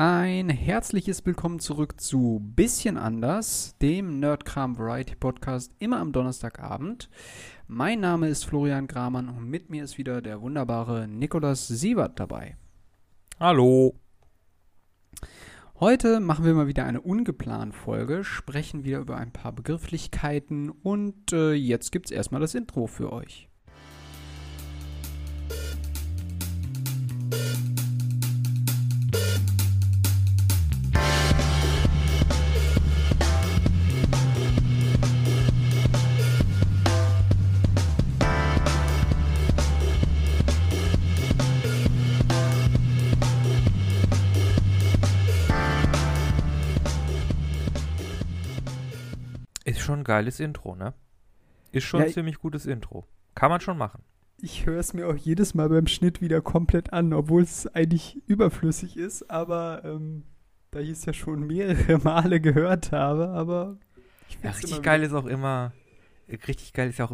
Ein herzliches Willkommen zurück zu Bisschen Anders, dem NerdCram Variety Podcast, immer am Donnerstagabend. Mein Name ist Florian Gramann und mit mir ist wieder der wunderbare Nikolas Siebert dabei. Hallo. Heute machen wir mal wieder eine ungeplante Folge, sprechen wieder über ein paar Begrifflichkeiten und jetzt gibt's erstmal das Intro für euch. Schon ein geiles Intro, ne? Ist schon ein ziemlich gutes Intro. Kann man schon machen. Ich höre es mir auch jedes Mal beim Schnitt wieder komplett an, obwohl es eigentlich überflüssig ist, aber da ich es ja schon mehrere Male gehört habe, aber richtig geil ist auch immer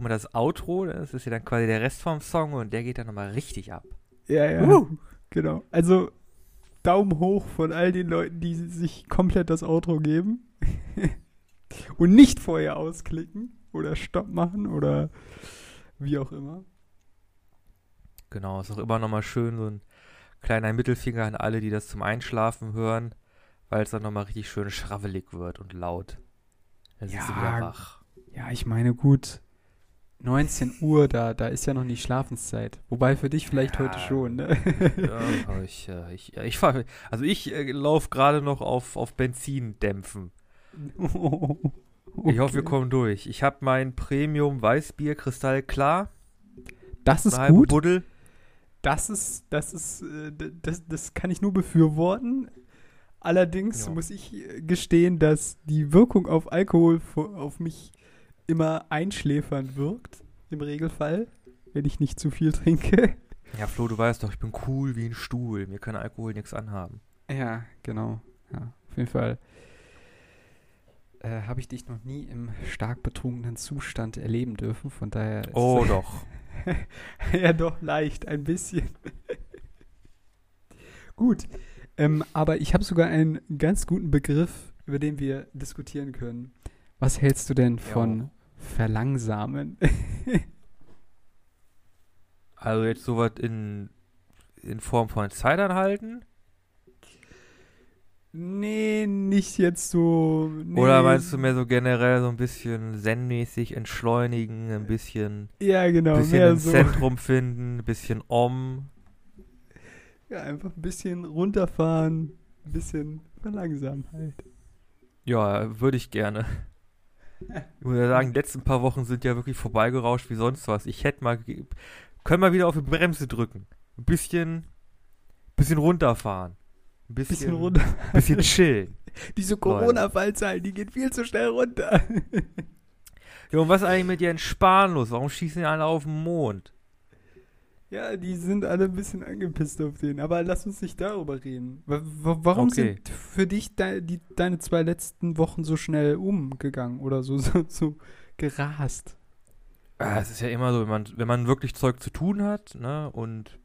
das Outro, das ist ja dann quasi der Rest vom Song und der geht dann nochmal richtig ab. Ja, ja, genau. Also Daumen hoch von all den Leuten, die sich komplett das Outro geben. Und nicht vorher ausklicken oder Stopp machen oder wie auch immer. Genau, ist auch immer nochmal schön, so ein kleiner Mittelfinger an alle, die das zum Einschlafen hören, weil es dann nochmal richtig schön schrabbelig wird und laut. Das ist wieder wach. Ja, ich meine, gut, 19 Uhr, da ist ja noch nicht Schlafenszeit. Wobei für dich vielleicht heute schon, ne? Ja, ich laufe gerade noch auf Benzindämpfen. Oh, okay. Ich hoffe, wir kommen durch. Ich habe mein Premium Weißbier Kristall klar. Das ist gut. Buddel. Das kann ich nur befürworten. Allerdings muss ich gestehen, dass die Wirkung auf Alkohol auf mich immer einschläfernd wirkt. Im Regelfall, wenn ich nicht zu viel trinke. Ja, Flo, du weißt doch, ich bin cool wie ein Stuhl. Mir kann Alkohol nichts anhaben. Ja, genau. Ja, auf jeden Fall. Habe ich dich noch nie im stark betrunkenen Zustand erleben dürfen, von daher... Oh, doch. Ja, doch, leicht, ein bisschen. Gut, aber ich habe sogar einen ganz guten Begriff, über den wir diskutieren können. Was hältst du denn von verlangsamen? Also jetzt sowas in Form von Zeit anhalten? Nee, nicht jetzt so... Nee. Oder meinst du mehr so generell so ein bisschen zen-mäßig entschleunigen, ein bisschen... Ja, genau. Ein bisschen ins Zentrum finden, ein bisschen Ja, einfach ein bisschen runterfahren, ein bisschen verlangsamen halt. Ja, würde ich gerne. Ich muss ja sagen, die letzten paar Wochen sind ja wirklich vorbeigerauscht wie sonst was. Ich hätte mal... Können wir wieder auf die Bremse drücken. Ein bisschen runterfahren. Bisschen runter. Bisschen chillen. Diese Corona-Fallzahlen, die gehen viel zu schnell runter. Ja, und was ist eigentlich mit Jens Spahn los? Warum schießen die alle auf den Mond? Ja, die sind alle ein bisschen angepisst auf den. Aber lass uns nicht darüber reden. Warum sind für dich deine zwei letzten Wochen so schnell umgegangen oder so gerast? Es ist ja immer so, wenn man wirklich Zeug zu tun hat, ne, und...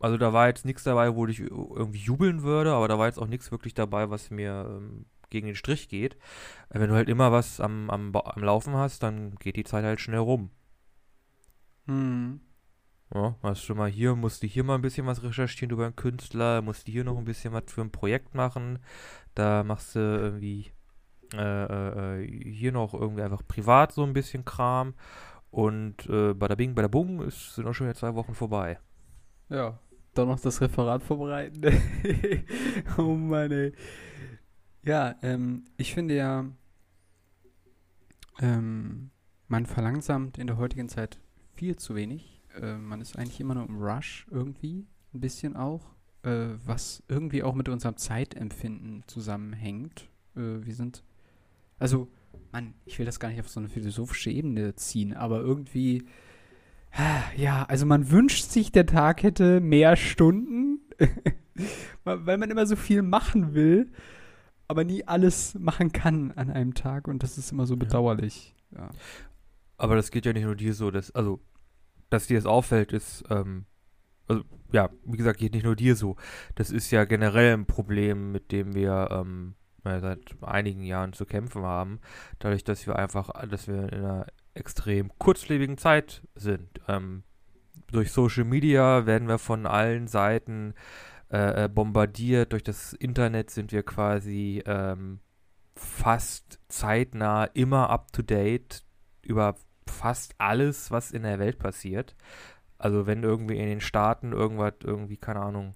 Also da war jetzt nichts dabei, wo ich irgendwie jubeln würde, aber da war jetzt auch nichts wirklich dabei, was mir gegen den Strich geht. Wenn du halt immer was am Laufen hast, dann geht die Zeit halt schnell rum. Hm. Ja, hast du mal hier, musst du hier mal ein bisschen was recherchieren über einen Künstler, musst du hier noch ein bisschen was für ein Projekt machen, da machst du irgendwie hier noch irgendwie einfach privat so ein bisschen Kram und bada bing, bada bum, sind auch schon wieder 2 Wochen vorbei. Ja, dann noch das Referat vorbereiten. Oh Mann, ey. Ja, ich finde ja, man verlangsamt in der heutigen Zeit viel zu wenig. Man ist eigentlich immer nur im Rush irgendwie, ein bisschen auch, was irgendwie auch mit unserem Zeitempfinden zusammenhängt. Ich will das gar nicht auf so eine philosophische Ebene ziehen, aber irgendwie... Ja, also man wünscht sich, der Tag hätte mehr Stunden, weil man immer so viel machen will, aber nie alles machen kann an einem Tag und das ist immer so bedauerlich. Ja. Aber das geht ja nicht nur dir so, dass dir das auffällt, ist also ja, wie gesagt, geht nicht nur dir so. Das ist ja generell ein Problem, mit dem wir seit einigen Jahren zu kämpfen haben. Dadurch, dass wir einfach, in einer extrem kurzlebigen Zeit sind. Durch Social Media werden wir von allen Seiten bombardiert. Durch das Internet sind wir quasi fast zeitnah immer up-to-date über fast alles, was in der Welt passiert. Also wenn irgendwie in den Staaten irgendwas, keine Ahnung.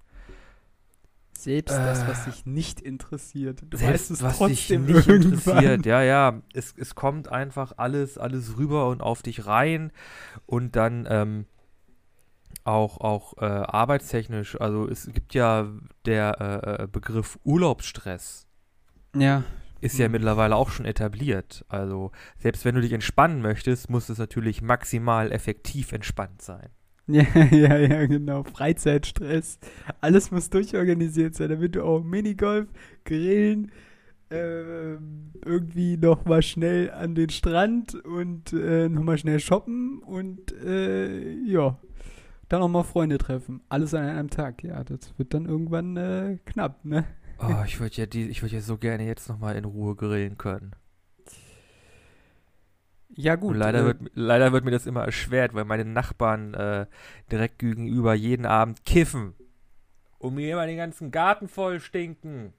Selbst das, was dich nicht interessiert. Selbst was dich nicht interessiert, ja. Es kommt einfach alles rüber und auf dich rein. Und dann auch arbeitstechnisch. Also es gibt ja der Begriff Urlaubsstress. Ja. Ist ja mittlerweile auch schon etabliert. Also selbst wenn du dich entspannen möchtest, muss es natürlich maximal effektiv entspannt sein. Ja, genau. Freizeitstress. Alles muss durchorganisiert sein, damit du auch Minigolf, Grillen, irgendwie nochmal schnell an den Strand und nochmal schnell shoppen und dann nochmal Freunde treffen. Alles an einem Tag. Ja, das wird dann irgendwann knapp, ne? Oh, ich würde ja so gerne jetzt nochmal in Ruhe grillen können. Ja gut. Und leider wird mir das immer erschwert, weil meine Nachbarn direkt gegenüber jeden Abend kiffen und mir immer den ganzen Garten voll stinken.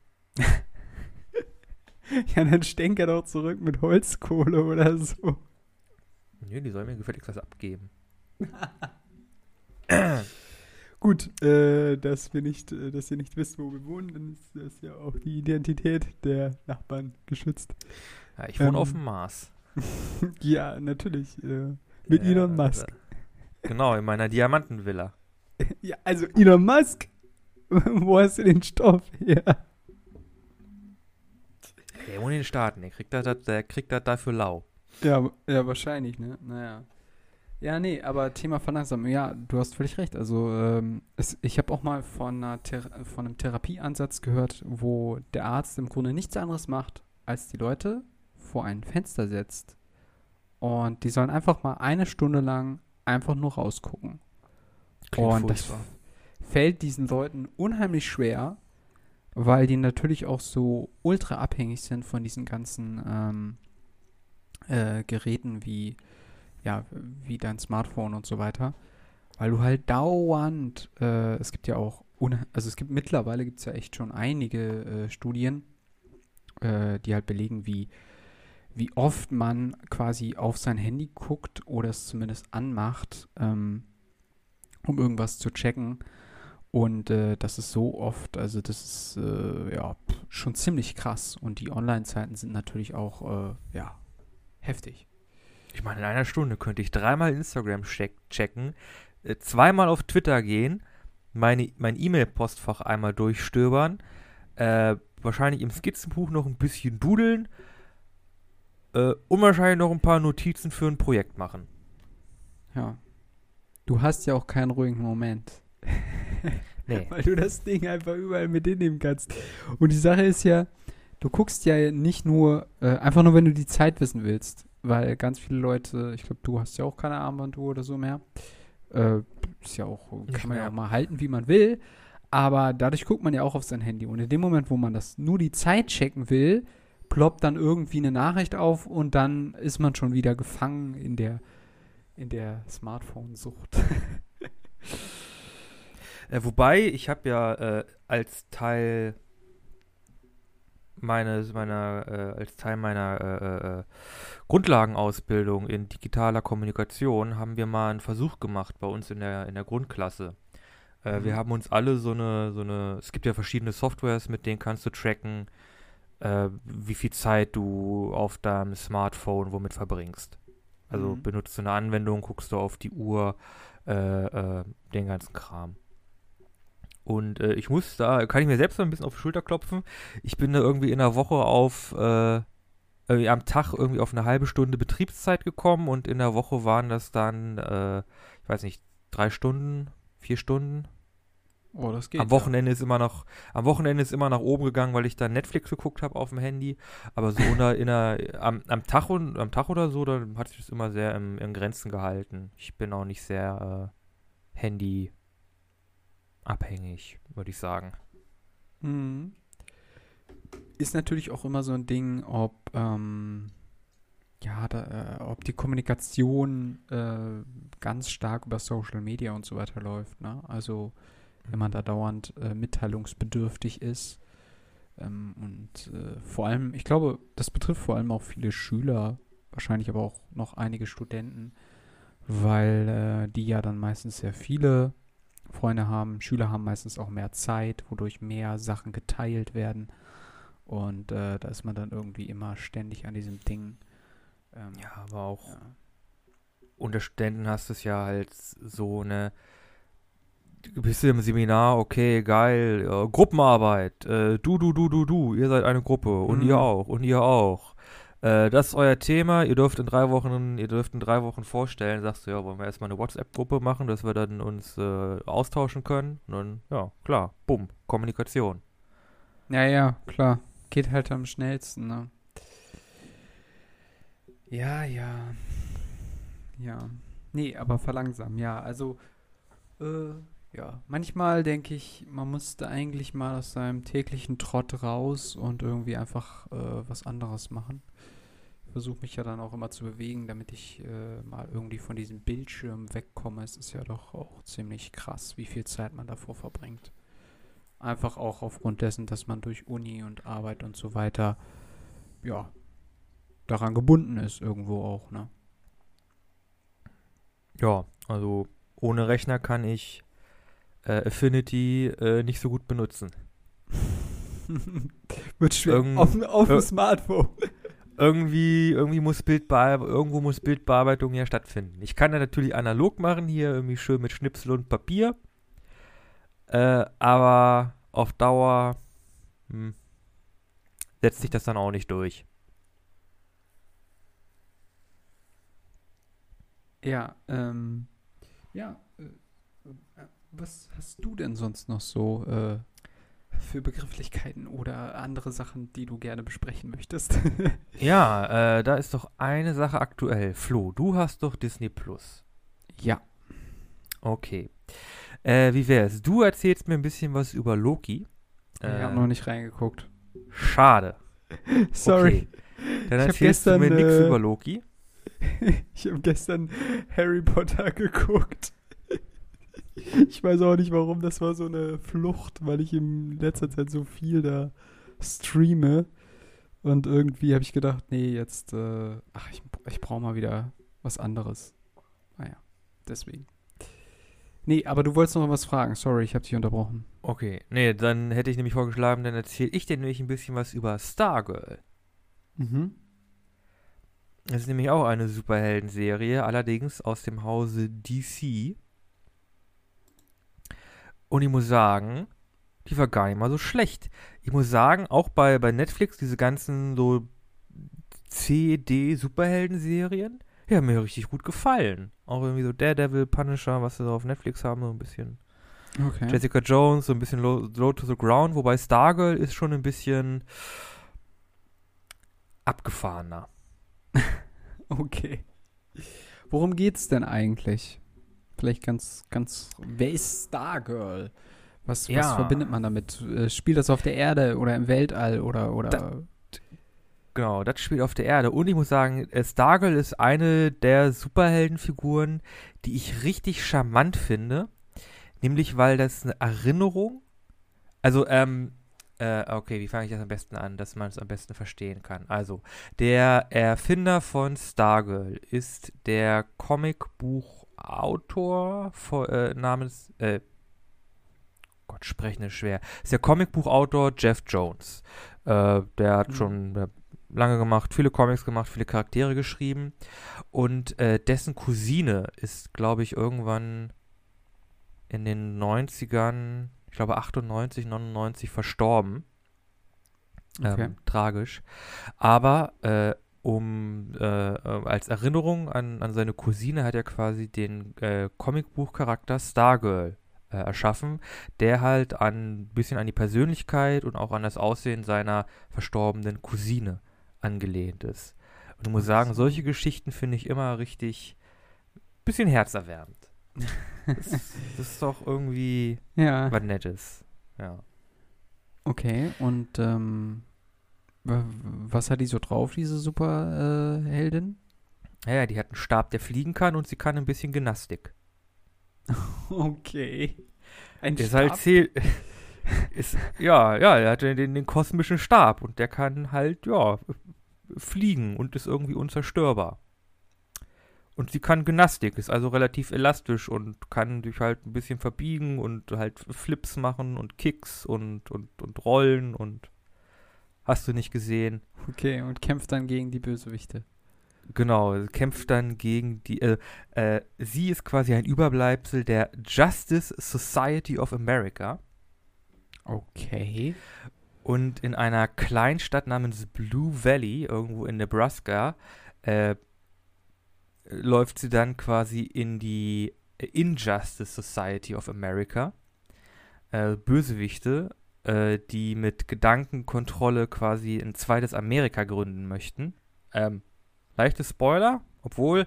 Ja, dann stink er doch zurück mit Holzkohle oder so. Nö, die sollen mir gefälligst was abgeben. Gut, dass ihr nicht wisst, wo wir wohnen, dann ist das ja auch die Identität der Nachbarn geschützt. Ja, ich wohne auf dem Mars. Ja, natürlich. Mit Elon Musk. Genau, in meiner Diamantenvilla. Ja, also Elon Musk, wo hast du den Stoff her? Der wohnt in den Staaten, der kriegt das dafür lau. Ja, wahrscheinlich, ne? Naja. Ja, nee, aber Thema Verlangsamung, ja, du hast völlig recht. Also ich habe auch mal von einem Therapieansatz gehört, wo der Arzt im Grunde nichts anderes macht, als die Leute vor ein Fenster setzt und die sollen einfach mal eine Stunde lang einfach nur rausgucken. Und das fällt diesen Leuten unheimlich schwer, weil die natürlich auch so ultra abhängig sind von diesen ganzen Geräten wie dein Smartphone und so weiter, weil du halt dauernd, mittlerweile gibt es ja echt schon einige Studien, die halt belegen, wie oft man quasi auf sein Handy guckt oder es zumindest anmacht, um irgendwas zu checken, und das ist so oft, also das ist schon ziemlich krass, und die Online-Zeiten sind natürlich auch heftig. Ich meine, in einer Stunde könnte ich 3-mal Instagram checken, 2-mal auf Twitter gehen, mein E-Mail-Postfach einmal durchstöbern, wahrscheinlich im Skizzenbuch noch ein bisschen dudeln und wahrscheinlich noch ein paar Notizen für ein Projekt machen. Ja. Du hast ja auch keinen ruhigen Moment. Nee. Weil du das Ding einfach überall mit hinnehmen kannst. Und die Sache ist ja, du guckst ja nicht nur, einfach nur, wenn du die Zeit wissen willst. Weil ganz viele Leute, ich glaube, du hast ja auch keine Armbanduhr oder so mehr. Ist ja auch, kann man ja auch mal halten, wie man will. Aber dadurch guckt man ja auch auf sein Handy. Und in dem Moment, wo man das nur die Zeit checken will, ploppt dann irgendwie eine Nachricht auf und dann ist man schon wieder gefangen in der Smartphone-Sucht. Wobei, ich habe ja als Teil meiner Grundlagenausbildung in digitaler Kommunikation haben wir mal einen Versuch gemacht bei uns in der Grundklasse. Wir haben uns alle so eine, es gibt ja verschiedene Softwares, mit denen kannst du tracken, wie viel Zeit du auf deinem Smartphone womit verbringst. Also benutzt du eine Anwendung, guckst du auf die Uhr, den ganzen Kram. Und kann ich mir selbst mal ein bisschen auf die Schulter klopfen, ich bin da irgendwie in der Woche am Tag irgendwie auf eine halbe Stunde Betriebszeit gekommen, und in der Woche waren das dann, 3 Stunden, 4 Stunden. Oh, das geht. Am Wochenende ist immer nach oben gegangen, weil ich dann Netflix geguckt habe auf dem Handy, aber so am Tag oder so, da hat sich das immer sehr in Grenzen gehalten. Ich bin auch nicht sehr Handy abhängig, würde ich sagen. Mhm. Ist natürlich auch immer so ein Ding, ob ob die Kommunikation ganz stark über Social Media und so weiter läuft, ne? Also wenn man da dauernd mitteilungsbedürftig ist und vor allem, ich glaube, das betrifft vor allem auch viele Schüler, wahrscheinlich aber auch noch einige Studenten, weil die ja dann meistens sehr viele Freunde haben, Schüler haben meistens auch mehr Zeit, wodurch mehr Sachen geteilt werden und da ist man dann irgendwie immer ständig an diesem Ding. Aber auch unter Studenten hast du es ja halt so eine, du bist im Seminar, okay, geil, Gruppenarbeit, du, ihr seid eine Gruppe und ihr auch. Das ist euer Thema, ihr dürft in drei Wochen vorstellen, sagst du, ja, wollen wir erstmal eine WhatsApp-Gruppe machen, dass wir dann uns austauschen können und dann, ja, klar, bumm, Kommunikation. Ja, klar, geht halt am schnellsten, ne? Ja. Nee, aber verlangsamen, ja. Also, manchmal denke ich, man musste eigentlich mal aus seinem täglichen Trott raus und irgendwie einfach was anderes machen. Ich versuche mich ja dann auch immer zu bewegen, damit ich mal irgendwie von diesem Bildschirm wegkomme. Es ist ja doch auch ziemlich krass, wie viel Zeit man davor verbringt. Einfach auch aufgrund dessen, dass man durch Uni und Arbeit und so weiter, ja, daran gebunden ist irgendwo auch, ne? Ja, also ohne Rechner kann ich Affinity nicht so gut benutzen. Wird schwer. Auf dem Smartphone. Irgendwo muss Bildbearbeitung ja stattfinden. Ich kann ja natürlich analog machen, hier irgendwie schön mit Schnipsel und Papier. Aber auf Dauer setzt sich das dann auch nicht durch. Ja, was hast du denn sonst noch so für Begrifflichkeiten oder andere Sachen, die du gerne besprechen möchtest? Ja, da ist doch eine Sache aktuell. Flo, du hast doch Disney Plus. Ja. Okay. Wie wär's? Du erzählst mir ein bisschen was über Loki. Ich habe noch nicht reingeguckt. Schade. Sorry. Okay. Dann erzählst du mir nichts über Loki. Ich habe gestern Harry Potter geguckt. Ich weiß auch nicht warum, das war so eine Flucht, weil ich in letzter Zeit so viel da streame. Und irgendwie habe ich gedacht, nee, jetzt, ich brauche mal wieder was anderes. Naja, deswegen. Nee, aber du wolltest noch was fragen. Sorry, ich habe dich unterbrochen. Okay, nee, dann hätte ich nämlich vorgeschlagen, dann erzähle ich dir nämlich ein bisschen was über Stargirl. Mhm. Das ist nämlich auch eine Superhelden-Serie, allerdings aus dem Hause DC. Und ich muss sagen, die war gar nicht mal so schlecht. Ich muss sagen, auch bei Netflix, diese ganzen so CD-Superhelden-Serien, die haben mir richtig gut gefallen. Auch irgendwie so Daredevil, Punisher, was sie so auf Netflix haben, so ein bisschen. Okay. Jessica Jones, so ein bisschen low to the ground, wobei Stargirl ist schon ein bisschen abgefahrener. Okay. Worum geht's denn eigentlich? Vielleicht ganz. Wer ist Stargirl? Was verbindet man damit? Spielt das auf der Erde oder im Weltall oder? Genau, das spielt auf der Erde. Und ich muss sagen, Stargirl ist eine der Superheldenfiguren, die ich richtig charmant finde. Nämlich, weil das eine Erinnerung. Also, okay, wie fange ich das am besten an, dass man es am besten verstehen kann? Also, der Erfinder von Stargirl ist der Comicbuchautor ist der Comicbuchautor Jeff Jones. Der hat schon lange gemacht, viele Comics gemacht, viele Charaktere geschrieben und dessen Cousine ist, glaube ich, irgendwann in den 90ern, ich glaube 98, 99 verstorben. Okay. Tragisch. Aber als Erinnerung an seine Cousine hat er quasi den Comicbuchcharakter Stargirl erschaffen, der halt ein bisschen an die Persönlichkeit und auch an das Aussehen seiner verstorbenen Cousine angelehnt ist. Und ich muss sagen, solche Geschichten finde ich immer richtig bisschen herzerwärmend. Das ist doch irgendwie was Nettes. Ja. Okay, und was hat die so drauf, diese Superheldin? Ja, die hat einen Stab, der fliegen kann, und sie kann ein bisschen Gymnastik. Okay. Ein der Stab? Er hat den kosmischen Stab, und der kann halt, fliegen und ist irgendwie unzerstörbar. Und sie kann Gymnastik, ist also relativ elastisch und kann sich halt ein bisschen verbiegen und halt Flips machen und Kicks und Rollen und hast du nicht gesehen. Okay, und kämpft dann gegen die Bösewichte. Genau, kämpft dann gegen die, sie ist quasi ein Überbleibsel der Justice Society of America. Okay. Und in einer Kleinstadt namens Blue Valley, irgendwo in Nebraska, läuft sie dann quasi in die Injustice Society of America. Bösewichte, die mit Gedankenkontrolle quasi ein zweites Amerika gründen möchten. Leichte Spoiler, obwohl...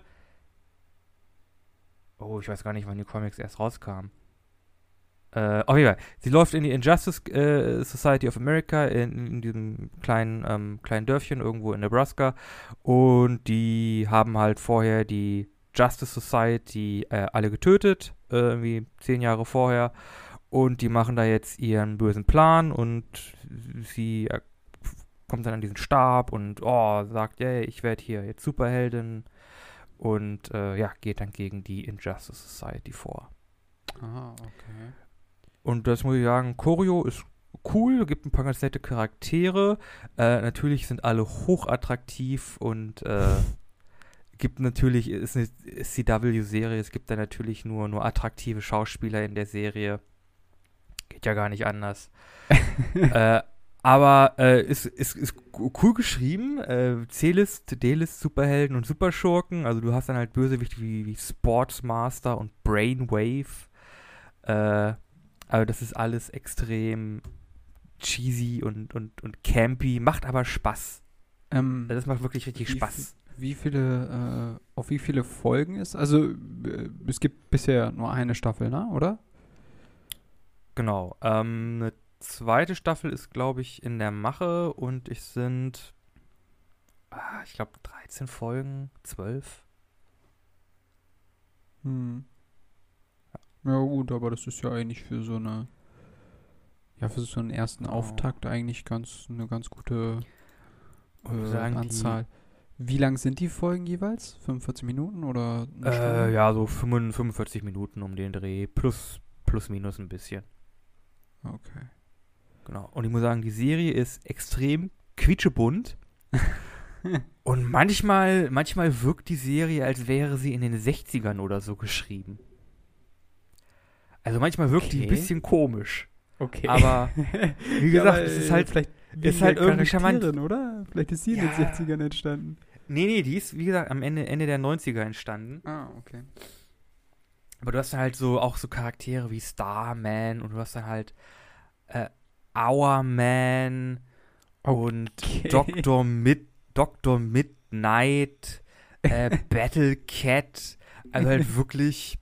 Oh, ich weiß gar nicht, wann die Comics erst rauskamen. Auf jeden Fall, sie läuft in die Injustice Society of America, in diesem kleinen Dörfchen irgendwo in Nebraska, und die haben halt vorher die Justice Society alle getötet, irgendwie 10 Jahre vorher, und die machen da jetzt ihren bösen Plan, und sie kommt dann an diesen Stab und sagt, yeah, ich werde hier jetzt Superheldin, und geht dann gegen die Injustice Society vor. Ah, okay. Und das muss ich sagen, Choreo ist cool, gibt ein paar ganz nette Charaktere. Natürlich sind alle hochattraktiv und gibt natürlich, ist eine CW-Serie, es gibt da natürlich nur attraktive Schauspieler in der Serie. Geht ja gar nicht anders. Aber ist cool geschrieben. C-List, D-List, Superhelden und Superschurken. Also du hast dann halt Bösewichte wie Sportsmaster und Brainwave. Also das ist alles extrem cheesy und campy, macht aber Spaß. Das macht wirklich richtig Spaß. Auf wie viele Folgen ist? Also es gibt bisher nur eine Staffel, ne? Oder? Genau. Eine zweite Staffel ist, glaube ich, in der Mache, und es sind, ich glaube, 13 Folgen, 12. Ja gut, aber das ist ja eigentlich für so einen ersten Auftakt eigentlich eine ganz gute Anzahl. Wie lang sind die Folgen jeweils? 45 Minuten oder eine Stunde? Ja, so 45 Minuten um den Dreh, plus minus ein bisschen. Okay. Genau. Und ich muss sagen, die Serie ist extrem quietschebunt. Und manchmal wirkt die Serie, als wäre sie in den 60ern oder so geschrieben. Also manchmal wirkt die ein bisschen komisch. Okay. Aber wie gesagt, es ist halt vielleicht ist halt irgendwie charmant, oder? Vielleicht ist sie in den 60ern entstanden. Nee, die ist, wie gesagt, am Ende der 90er entstanden. Ah, okay. Aber du hast dann halt so auch so Charaktere wie Starman, und du hast dann halt Hourman und Dr. Midnight, Battlecat, also halt wirklich...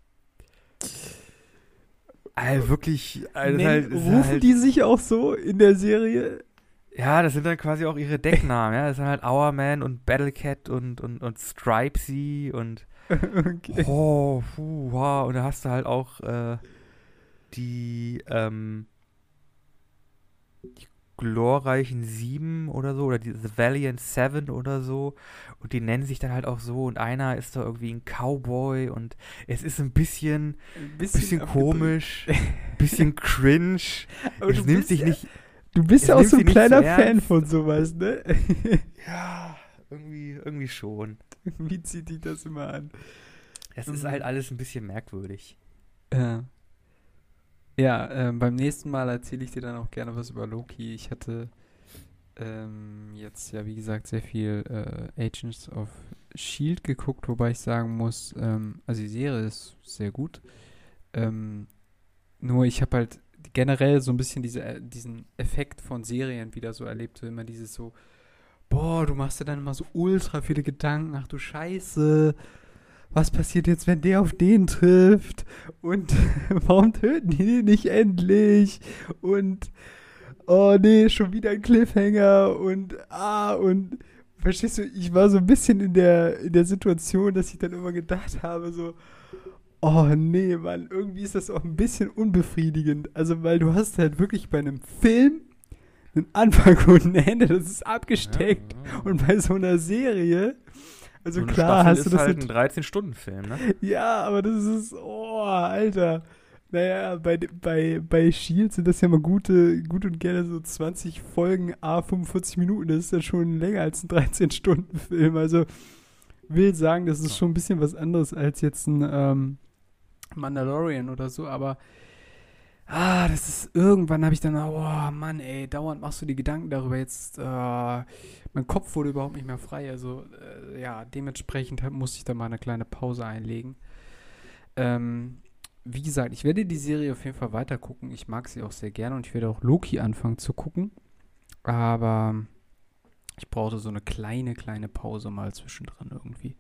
rufen halt, die sich auch so in der Serie? Ja, das sind dann quasi auch ihre Decknamen. Ja, das sind halt Hourman und Battlecat und Stripesy und und da hast du halt auch die glorreichen 7 oder so, oder die The Valiant 7 oder so, und die nennen sich dann halt auch so, und einer ist da irgendwie ein Cowboy, und es ist ein bisschen komisch, ein bisschen cringe. Aber es nimmt sich nicht. Du bist ja auch so ein kleiner Fan von sowas, ne? Ja, irgendwie schon. Irgendwie zieht dich das immer an. Es ist halt alles ein bisschen merkwürdig. Ja, beim nächsten Mal erzähle ich dir dann auch gerne was über Loki. Ich hatte jetzt ja, wie gesagt, sehr viel Agents of S.H.I.E.L.D. geguckt, wobei ich sagen muss, also die Serie ist sehr gut. Nur ich habe halt generell so ein bisschen diesen Effekt von Serien wieder so erlebt, so immer dieses so, boah, du machst dir dann immer so ultra viele Gedanken, ach du Scheiße, was passiert jetzt, wenn der auf den trifft? Und warum töten die den nicht endlich? Und oh nee, schon wieder ein Cliffhanger und verstehst du, ich war so ein bisschen in der Situation, dass ich dann immer gedacht habe, so, oh nee, Mann, irgendwie ist das auch ein bisschen unbefriedigend. Also, weil du hast halt wirklich bei einem Film einen Anfang und ein Ende, das ist abgesteckt. Ja. Und bei so einer Serie, also so eine klar Staffel hast du das... ist halt ein 13-Stunden-Film, ne? Ja, aber das ist, oh, Alter... Naja, bei Shield sind das ja mal gut und gerne so 20 Folgen à 45 Minuten. Das ist ja schon länger als ein 13-Stunden-Film. Also will sagen, das ist schon ein bisschen was anderes als jetzt ein Mandalorian oder so. Aber das ist irgendwann habe ich dann, oh Mann, ey, dauernd machst du die Gedanken darüber. Jetzt, mein Kopf wurde überhaupt nicht mehr frei. Also dementsprechend musste ich da mal eine kleine Pause einlegen. Wie gesagt, ich werde die Serie auf jeden Fall weitergucken. Ich mag sie auch sehr gerne und ich werde auch Loki anfangen zu gucken. Aber ich brauchte so eine kleine Pause mal zwischendrin irgendwie.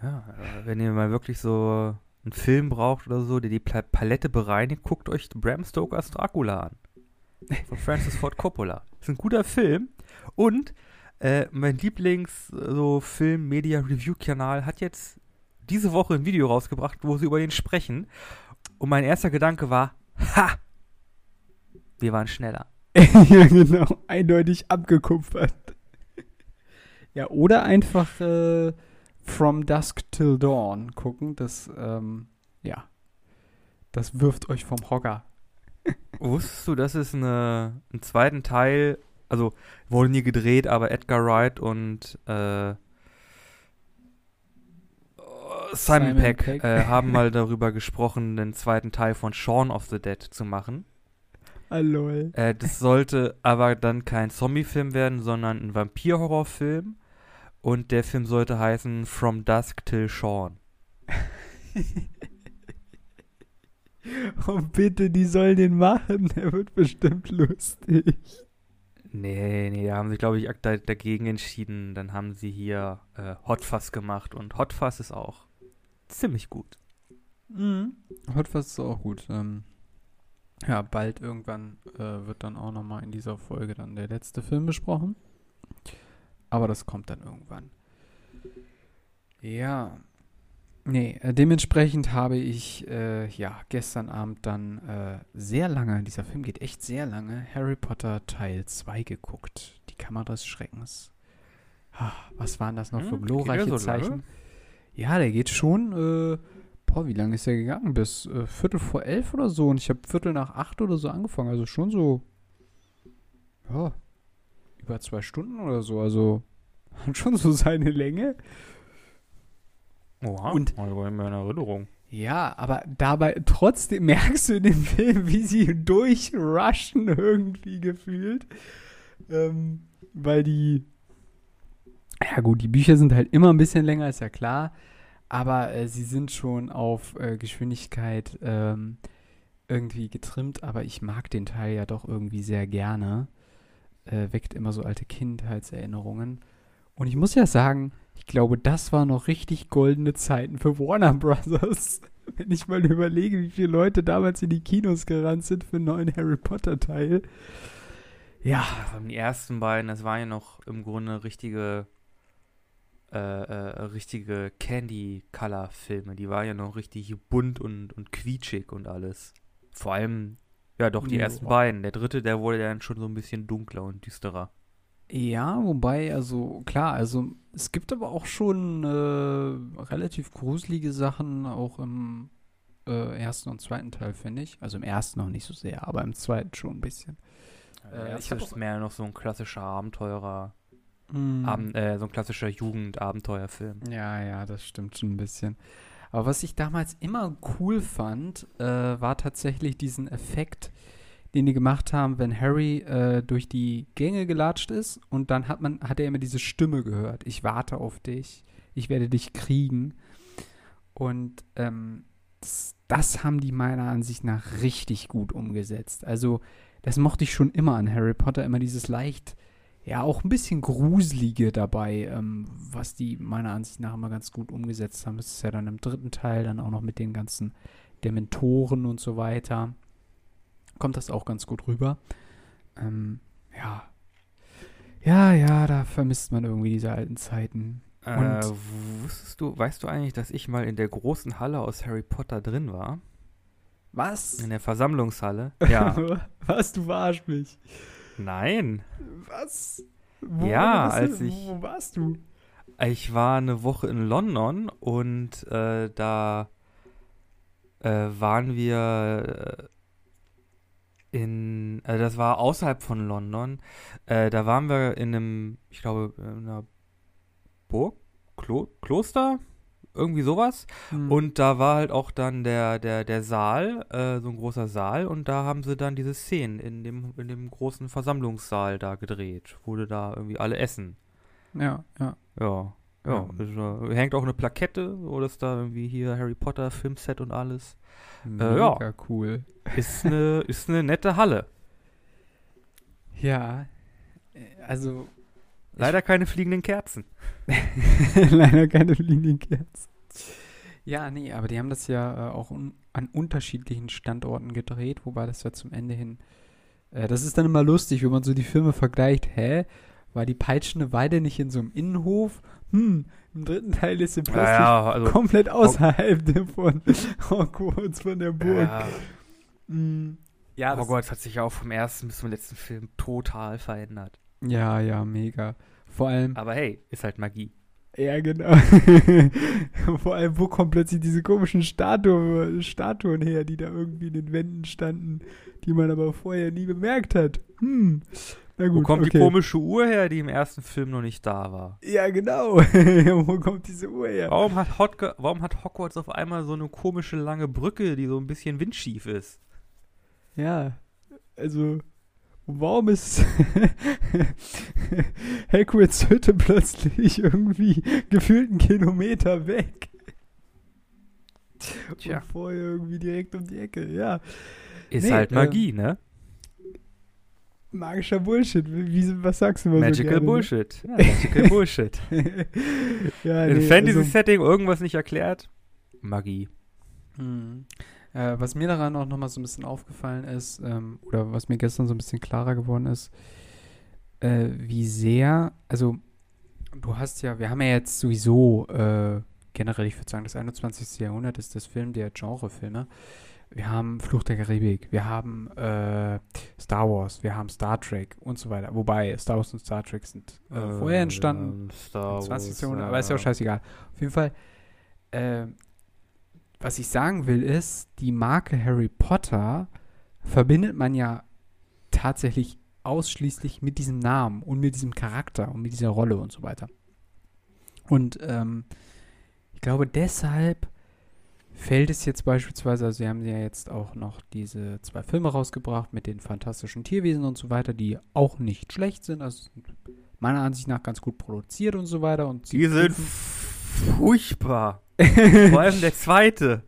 Ja, wenn ihr mal wirklich so einen Film braucht oder so, der die Palette bereinigt, guckt euch Bram Stokers Dracula an. Von Francis Ford Coppola. Das ist ein guter Film. Und mein Lieblings-Film-Media-Review-Kanal hat jetzt diese Woche ein Video rausgebracht, wo sie über den sprechen. Und mein erster Gedanke war, wir waren schneller. Ja, genau. Eindeutig abgekupfert. Ja, oder einfach From Dusk Till Dawn gucken. Das, das wirft euch vom Hocker. Wusstest du, dass es einen zweiten Teil, also wurde nie gedreht, aber Edgar Wright und Simon Pegg. Haben mal darüber gesprochen, den zweiten Teil von Shaun of the Dead zu machen. Lol. Das sollte aber dann kein Zombie-Film werden, sondern ein Vampir-Horrorfilm. Und der Film sollte heißen From Dusk Till Shaun. Oh bitte, die sollen den machen. Der wird bestimmt lustig. Nee, da haben sie, glaube ich, dagegen entschieden. Dann haben sie hier Hot Fuzz gemacht und Hot Fuzz ist auch ziemlich gut. Mhm. Hot Fuzz ist auch gut. Bald irgendwann wird dann auch nochmal in dieser Folge dann der letzte Film besprochen. Aber das kommt dann irgendwann. Ja. Nee, dementsprechend habe ich gestern Abend dann sehr lange, dieser Film geht echt sehr lange, Harry Potter Teil 2 geguckt. Die Kammer des Schreckens. Was waren das noch für glorreiche Zeichen? Lange? Ja, der geht schon, wie lange ist der gegangen? Bis 11:15 oder so. Und ich habe 7:45 oder so angefangen. Also schon so, ja, über 2 Stunden oder so. Also hat schon so seine Länge. Oha, und also in meiner Erinnerung. Ja, aber dabei trotzdem merkst du in dem Film, wie sie durchrushen irgendwie gefühlt. Weil die Bücher sind halt immer ein bisschen länger, ist ja klar. Aber sie sind schon auf Geschwindigkeit irgendwie getrimmt. Aber ich mag den Teil ja doch irgendwie sehr gerne. Weckt immer so alte Kindheitserinnerungen. Und ich muss ja sagen, ich glaube, das waren noch richtig goldene Zeiten für Warner Brothers. Wenn ich mal überlege, wie viele Leute damals in die Kinos gerannt sind für einen neuen Harry Potter-Teil. Ja. Die ersten beiden, das waren ja noch im Grunde richtige Candy-Color-Filme. Die waren ja noch richtig bunt und quietschig und alles. Vor allem, ja doch, die ersten beiden. Der dritte, der wurde dann schon so ein bisschen dunkler und düsterer. Ja, wobei, also klar, also es gibt aber auch schon relativ gruselige Sachen, auch im ersten und zweiten Teil, finde ich. Also im ersten noch nicht so sehr, aber im zweiten schon ein bisschen. Ich habe mehr noch so ein klassischer Abenteurer, so ein klassischer Jugendabenteuerfilm. Ja, das stimmt schon ein bisschen. Aber was ich damals immer cool fand, war tatsächlich diesen Effekt, den die gemacht haben, wenn Harry durch die Gänge gelatscht ist und dann hat er immer diese Stimme gehört. Ich warte auf dich. Ich werde dich kriegen. Und das haben die meiner Ansicht nach richtig gut umgesetzt. Also das mochte ich schon immer an Harry Potter. Immer dieses leicht ja auch ein bisschen gruselige dabei, was die meiner Ansicht nach immer ganz gut umgesetzt haben. Das ist ja dann im dritten Teil dann auch noch mit den ganzen Dementoren und so weiter. Kommt das auch ganz gut rüber. Ja, da vermisst man irgendwie diese alten Zeiten. Weißt du eigentlich, dass ich mal in der großen Halle aus Harry Potter drin war? Was? In der Versammlungshalle? Ja. Was? Du verarsch mich. Nein. Was? Wo warst du? Ich war eine Woche in London und waren wir das war außerhalb von London. Da waren wir in einer Burg? Kloster? Irgendwie sowas. Mhm. Und da war halt auch dann der Saal, so ein großer Saal, und da haben sie dann diese Szenen in dem großen Versammlungssaal da gedreht. Wurde da irgendwie alle essen. Ja. Hängt auch eine Plakette, so dass da irgendwie hier Harry Potter Filmset und alles. Mega cool. Ist eine nette Halle. Ja, also leider keine fliegenden Kerzen. Ja, nee, aber die haben das ja auch an unterschiedlichen Standorten gedreht, wobei das ja zum Ende hin, das ist dann immer lustig, wenn man so die Filme vergleicht, war die peitschende Weide nicht in so einem Innenhof? Im dritten Teil ist sie plötzlich komplett außerhalb von Hogwarts, von der Burg. Ja, Hogwarts hat sich ja auch vom ersten bis zum letzten Film total verändert. Ja, mega. Vor allem. Aber hey, ist halt Magie. Ja, genau. Vor allem, wo kommen plötzlich diese komischen Statuen her, die da irgendwie in den Wänden standen, die man aber vorher nie bemerkt hat. Na gut, wo kommt die komische Uhr her, die im ersten Film noch nicht da war? Ja, genau. Wo kommt diese Uhr her? Warum hat Hogwarts auf einmal so eine komische lange Brücke, die so ein bisschen windschief ist? Ja, also warum ist Hagrids Hütte plötzlich irgendwie gefühlt einen Kilometer weg? Tja. Und vorher irgendwie direkt um die Ecke, ja. Ist halt Magie, ne? Magischer Bullshit. Was sagst du mal Magical so gerne? Bullshit. Ja, Magical Bullshit. Ja, in Fantasy-Setting irgendwas nicht erklärt? Magie. Was mir daran auch nochmal so ein bisschen aufgefallen ist, oder was mir gestern so ein bisschen klarer geworden ist, wie sehr, also wir haben ja jetzt sowieso generell, ich würde sagen, das 21. Jahrhundert ist das Film der Genrefilme. Wir haben Fluch der Karibik, wir haben Star Wars, wir haben Star Trek und so weiter. Wobei Star Wars und Star Trek sind vorher entstanden. Star Wars, aber ist ja auch scheißegal. Auf jeden Fall, was ich sagen will ist, die Marke Harry Potter verbindet man ja tatsächlich ausschließlich mit diesem Namen und mit diesem Charakter und mit dieser Rolle und so weiter. Und ich glaube, deshalb fällt es jetzt beispielsweise, also sie haben ja jetzt auch noch diese 2 Filme rausgebracht mit den fantastischen Tierwesen und so weiter, die auch nicht schlecht sind, also meiner Ansicht nach ganz gut produziert und so weiter. Und die sind furchtbar. Vor allem der zweite.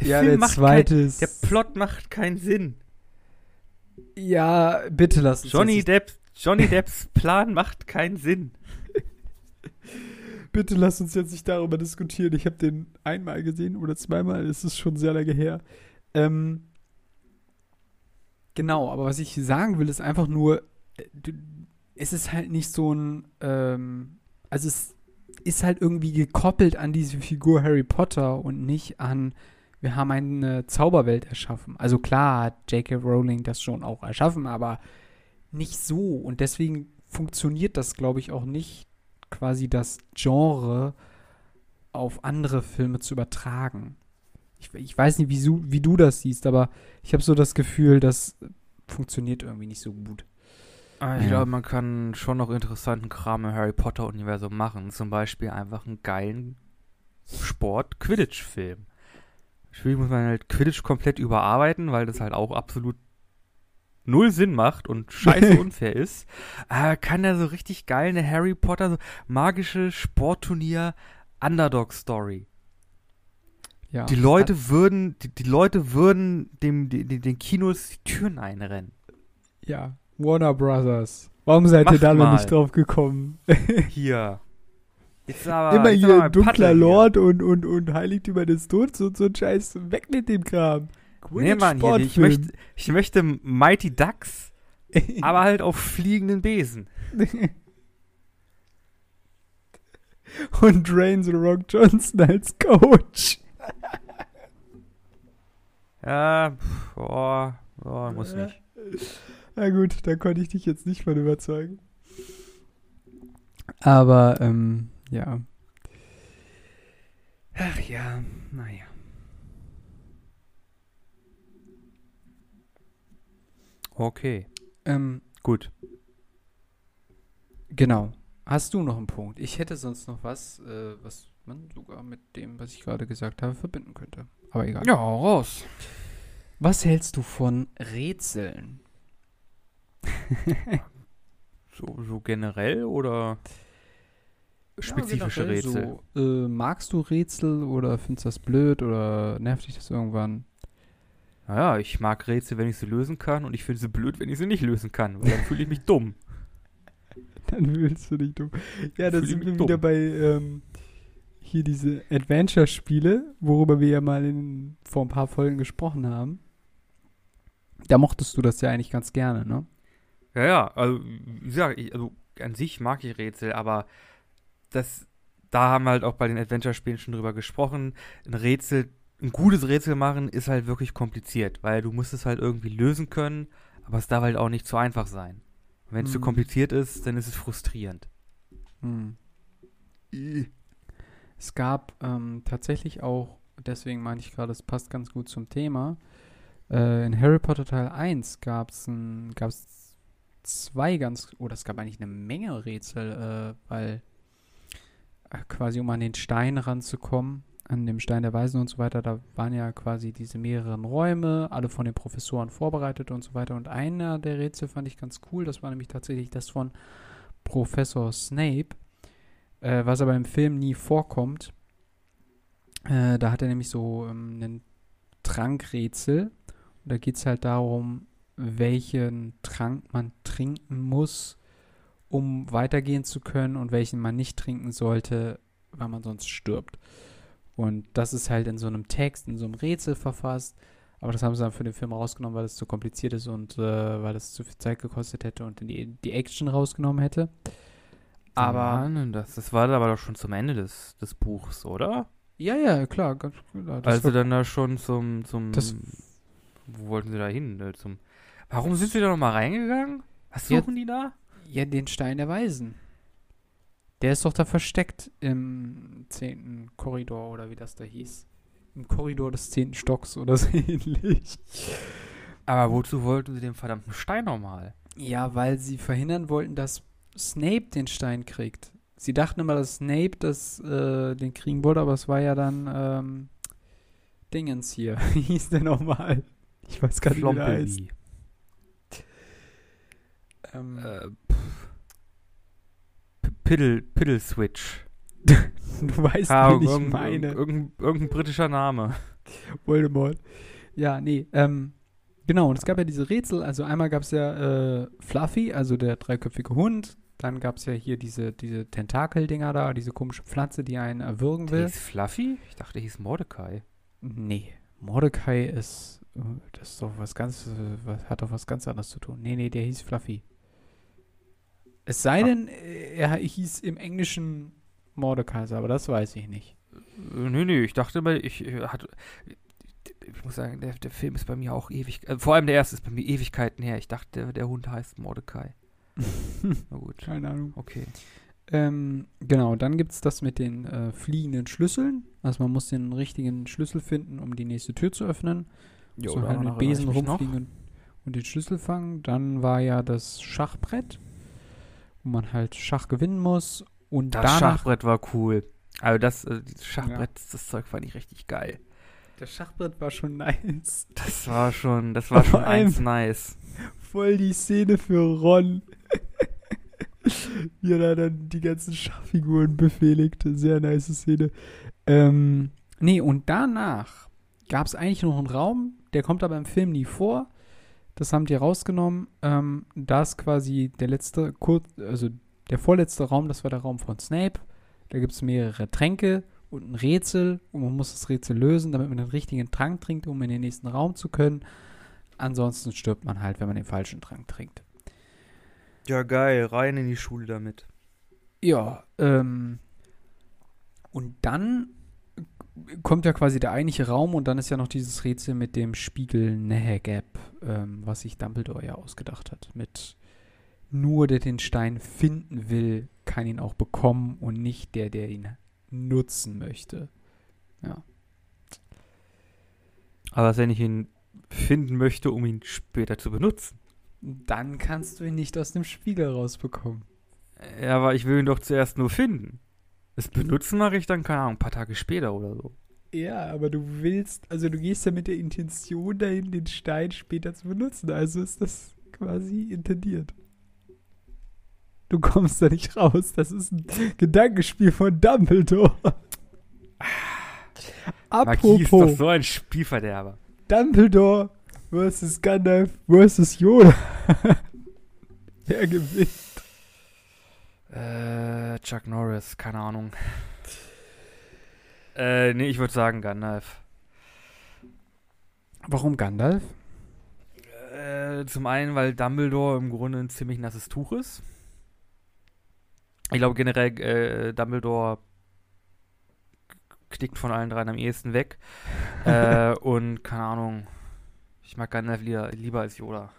Der Plot macht keinen Sinn. Ja, bitte lass uns Johnny Depps Plan macht keinen Sinn. Bitte lass uns jetzt nicht darüber diskutieren. Ich habe den einmal gesehen oder zweimal. Es ist schon sehr lange her. Genau, aber was ich sagen will, ist einfach nur, es ist halt nicht so ein, also es ist halt irgendwie gekoppelt an diese Figur Harry Potter und nicht an, wir haben eine Zauberwelt erschaffen. Also klar hat J.K. Rowling das schon auch erschaffen, aber nicht so. Und deswegen funktioniert das, glaube ich, auch nicht, quasi das Genre auf andere Filme zu übertragen. Ich weiß nicht, wie du das siehst, aber ich habe so das Gefühl, das funktioniert irgendwie nicht so gut. Ich glaube, man kann schon noch interessanten Kram im Harry-Potter-Universum machen. Zum Beispiel einfach einen geilen Sport-Quidditch-Film. Natürlich muss man halt Quidditch komplett überarbeiten, weil das halt auch absolut null Sinn macht und scheiße unfair ist, kann er so richtig geil eine Harry Potter, so magische Sportturnier Underdog-Story. Ja, die Leute würden den Kinos die Türen einrennen. Ja, Warner Brothers. Warum seid ihr da noch nicht drauf gekommen? Hier. Jetzt aber, immer jetzt hier dunkler Lord hier. Und Heiligtümer des Todes und so ein Scheiß. Weg mit dem Kram. Nee, Mann, hier, ich möchte Mighty Ducks, aber halt auf fliegenden Besen. Und Dwayne The Rock Johnson als Coach. Ja, muss nicht. Na gut, da konnte ich dich jetzt nicht von überzeugen. Aber, ja. Ach ja, naja. Okay. Gut. Genau. Hast du noch einen Punkt? Ich hätte sonst noch was, was man sogar mit dem, was ich gerade gesagt habe, verbinden könnte. Aber egal. Ja, raus. Was hältst du von Rätseln? so generell oder spezifische Rätsel? So, magst du Rätsel oder findest du das blöd oder nervt dich das irgendwann? Naja, ich mag Rätsel, wenn ich sie lösen kann, und ich finde sie blöd, wenn ich sie nicht lösen kann, weil dann fühle ich mich dumm. Dann fühlst du dich dumm. Ja, da sind wir wieder bei hier diese Adventure-Spiele, worüber wir ja mal vor ein paar Folgen gesprochen haben. Da mochtest du das ja eigentlich ganz gerne, ne? Ja, also an sich mag ich Rätsel, aber da haben wir halt auch bei den Adventure-Spielen schon drüber gesprochen. Ein gutes Rätsel machen ist halt wirklich kompliziert, weil du musst es halt irgendwie lösen können, aber es darf halt auch nicht zu einfach sein. Und wenn es zu kompliziert ist, dann ist es frustrierend. Mhm. Es gab tatsächlich auch, deswegen meine ich gerade, es passt ganz gut zum Thema, in Harry Potter Teil 1 gab es zwei es gab eigentlich eine Menge Rätsel, weil quasi um an den Stein ranzukommen, an dem Stein der Weisen und so weiter, da waren ja quasi diese mehreren Räume, alle von den Professoren vorbereitet und so weiter. Und einer der Rätsel fand ich ganz cool, das war nämlich tatsächlich das von Professor Snape, was aber im Film nie vorkommt. Da hat er nämlich so einen Trankrätsel. Und da geht es halt darum, welchen Trank man trinken muss, um weitergehen zu können, und welchen man nicht trinken sollte, weil man sonst stirbt. Und das ist halt in so einem Text, in so einem Rätsel verfasst. Aber das haben sie dann für den Film rausgenommen, weil es zu kompliziert ist und weil es zu viel Zeit gekostet hätte und die Action rausgenommen hätte. Aber das war aber doch schon zum Ende des Buchs, oder? Ja, klar. Ganz klar. Also dann da schon zum wo wollten sie da hin? Warum sind sie da nochmal reingegangen? Was suchen die da? Ja, den Stein der Weisen. Der ist doch da versteckt im 10. Korridor oder wie das da hieß. Im Korridor des 10. Stocks oder so ähnlich. Aber wozu wollten sie den verdammten Stein nochmal? Ja, weil sie verhindern wollten, dass Snape den Stein kriegt. Sie dachten immer, dass Snape den kriegen wollte, aber es war ja dann Dingens hier. Wie hieß der nochmal? Ich weiß gar nicht, wie der heißt. Piddle-Switch. Du weißt, wen ich meine. Irgendein britischer Name. Voldemort. Ja, nee. Genau, und es gab ja diese Rätsel. Also einmal gab es ja Fluffy, also der dreiköpfige Hund. Dann gab es ja hier diese Tentakeldinger da, diese komische Pflanze, die einen erwürgen will. Der hieß Fluffy? Ich dachte, der hieß Mordecai. Nee, Mordecai ist... Das ist doch hat doch was ganz anderes zu tun. Nee, der hieß Fluffy. Es sei denn, er hieß im Englischen Mordecai, aber das weiß ich nicht. Nee, ich dachte mal, ich muss sagen, der Film ist bei mir auch ewig, vor allem der erste ist bei mir Ewigkeiten her. Ich dachte, der Hund heißt Mordecai. Na gut. Keine Ahnung. Okay. Genau, dann gibt es das mit den fliegenden Schlüsseln. Also man muss den richtigen Schlüssel finden, um die nächste Tür zu öffnen. Jo, so halt mit Besen rumfliegen und den Schlüssel fangen. Dann war ja das Schachbrett, wo man halt Schach gewinnen muss. Und das Schachbrett war cool. Also das Schachbrett, ja. Das Zeug fand ich richtig geil. Das Schachbrett war schon nice. Das war schon eins nice. Voll die Szene für Ron. Wie er dann die ganzen Schachfiguren befehligt. Sehr nice Szene. Und danach gab es eigentlich noch einen Raum, der kommt aber im Film nie vor. Das haben die rausgenommen. Da ist quasi der letzte, also der vorletzte Raum, das war der Raum von Snape. Da gibt es mehrere Tränke und ein Rätsel. Und man muss das Rätsel lösen, damit man den richtigen Trank trinkt, um in den nächsten Raum zu können. Ansonsten stirbt man halt, wenn man den falschen Trank trinkt. Ja, geil. Rein in die Schule damit. Ja, und dann kommt ja quasi der eigentliche Raum und dann ist ja noch dieses Rätsel mit dem Spiegel-Nähe-Gap, was sich Dumbledore ja ausgedacht hat. Mit nur der den Stein finden will, kann ihn auch bekommen und nicht der, der ihn nutzen möchte. Ja. Aber wenn ich ihn finden möchte, um ihn später zu benutzen, dann kannst du ihn nicht aus dem Spiegel rausbekommen. Ja, aber ich will ihn doch zuerst nur finden. Das Benutzen mache ich dann, keine Ahnung, ein paar Tage später oder so. Ja, aber du willst, also du gehst ja mit der Intention dahin, den Stein später zu benutzen. Also ist das quasi intendiert. Du kommst da nicht raus. Das ist ein Gedankenspiel von Dumbledore. Apropos. Magie ist doch so ein Spielverderber. Dumbledore versus Gandalf versus Yoda. Wer gewinnt? Chuck Norris, keine Ahnung. Nee, ich würde sagen Gandalf. Warum Gandalf? Zum einen, weil Dumbledore im Grunde ein ziemlich nasses Tuch ist. Ich glaube generell, Dumbledore knickt von allen dreien am ehesten weg. Und, keine Ahnung, ich mag Gandalf lieber als Yoda.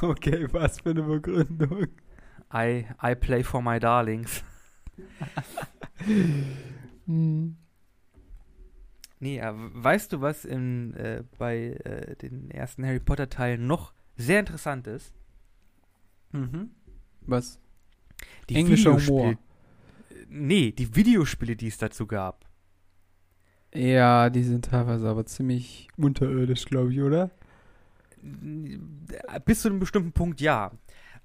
Okay, was für eine Begründung. I play for my darlings. Nee, weißt du, was bei den ersten Harry Potter Teilen noch sehr interessant ist? Mhm. Was? Die englische Humor. Nee, die Videospiele, die es dazu gab. Ja, die sind teilweise aber ziemlich unterirdisch, glaube ich, oder? Bis zu einem bestimmten Punkt ja.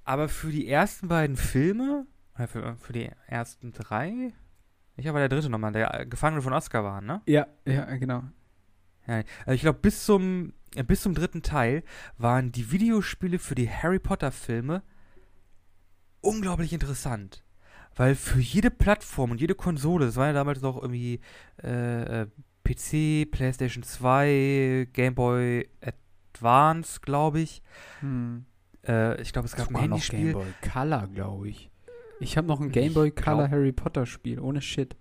Aber für die ersten beiden Filme, oder für die ersten drei, ich habe der dritte nochmal, der Gefangene von Azkaban, ne? Ja, genau. Ja, also ich glaube, bis zum dritten Teil waren die Videospiele für die Harry Potter Filme unglaublich interessant. Weil für jede Plattform und jede Konsole, das war ja damals noch irgendwie PC, PlayStation 2, Game Boy Advance, glaube ich. Ich glaube, es gab ein Handyspiel. Noch Game Boy Color, glaube ich. Ich habe noch ein Game Boy Color Harry Potter Spiel, ohne Shit.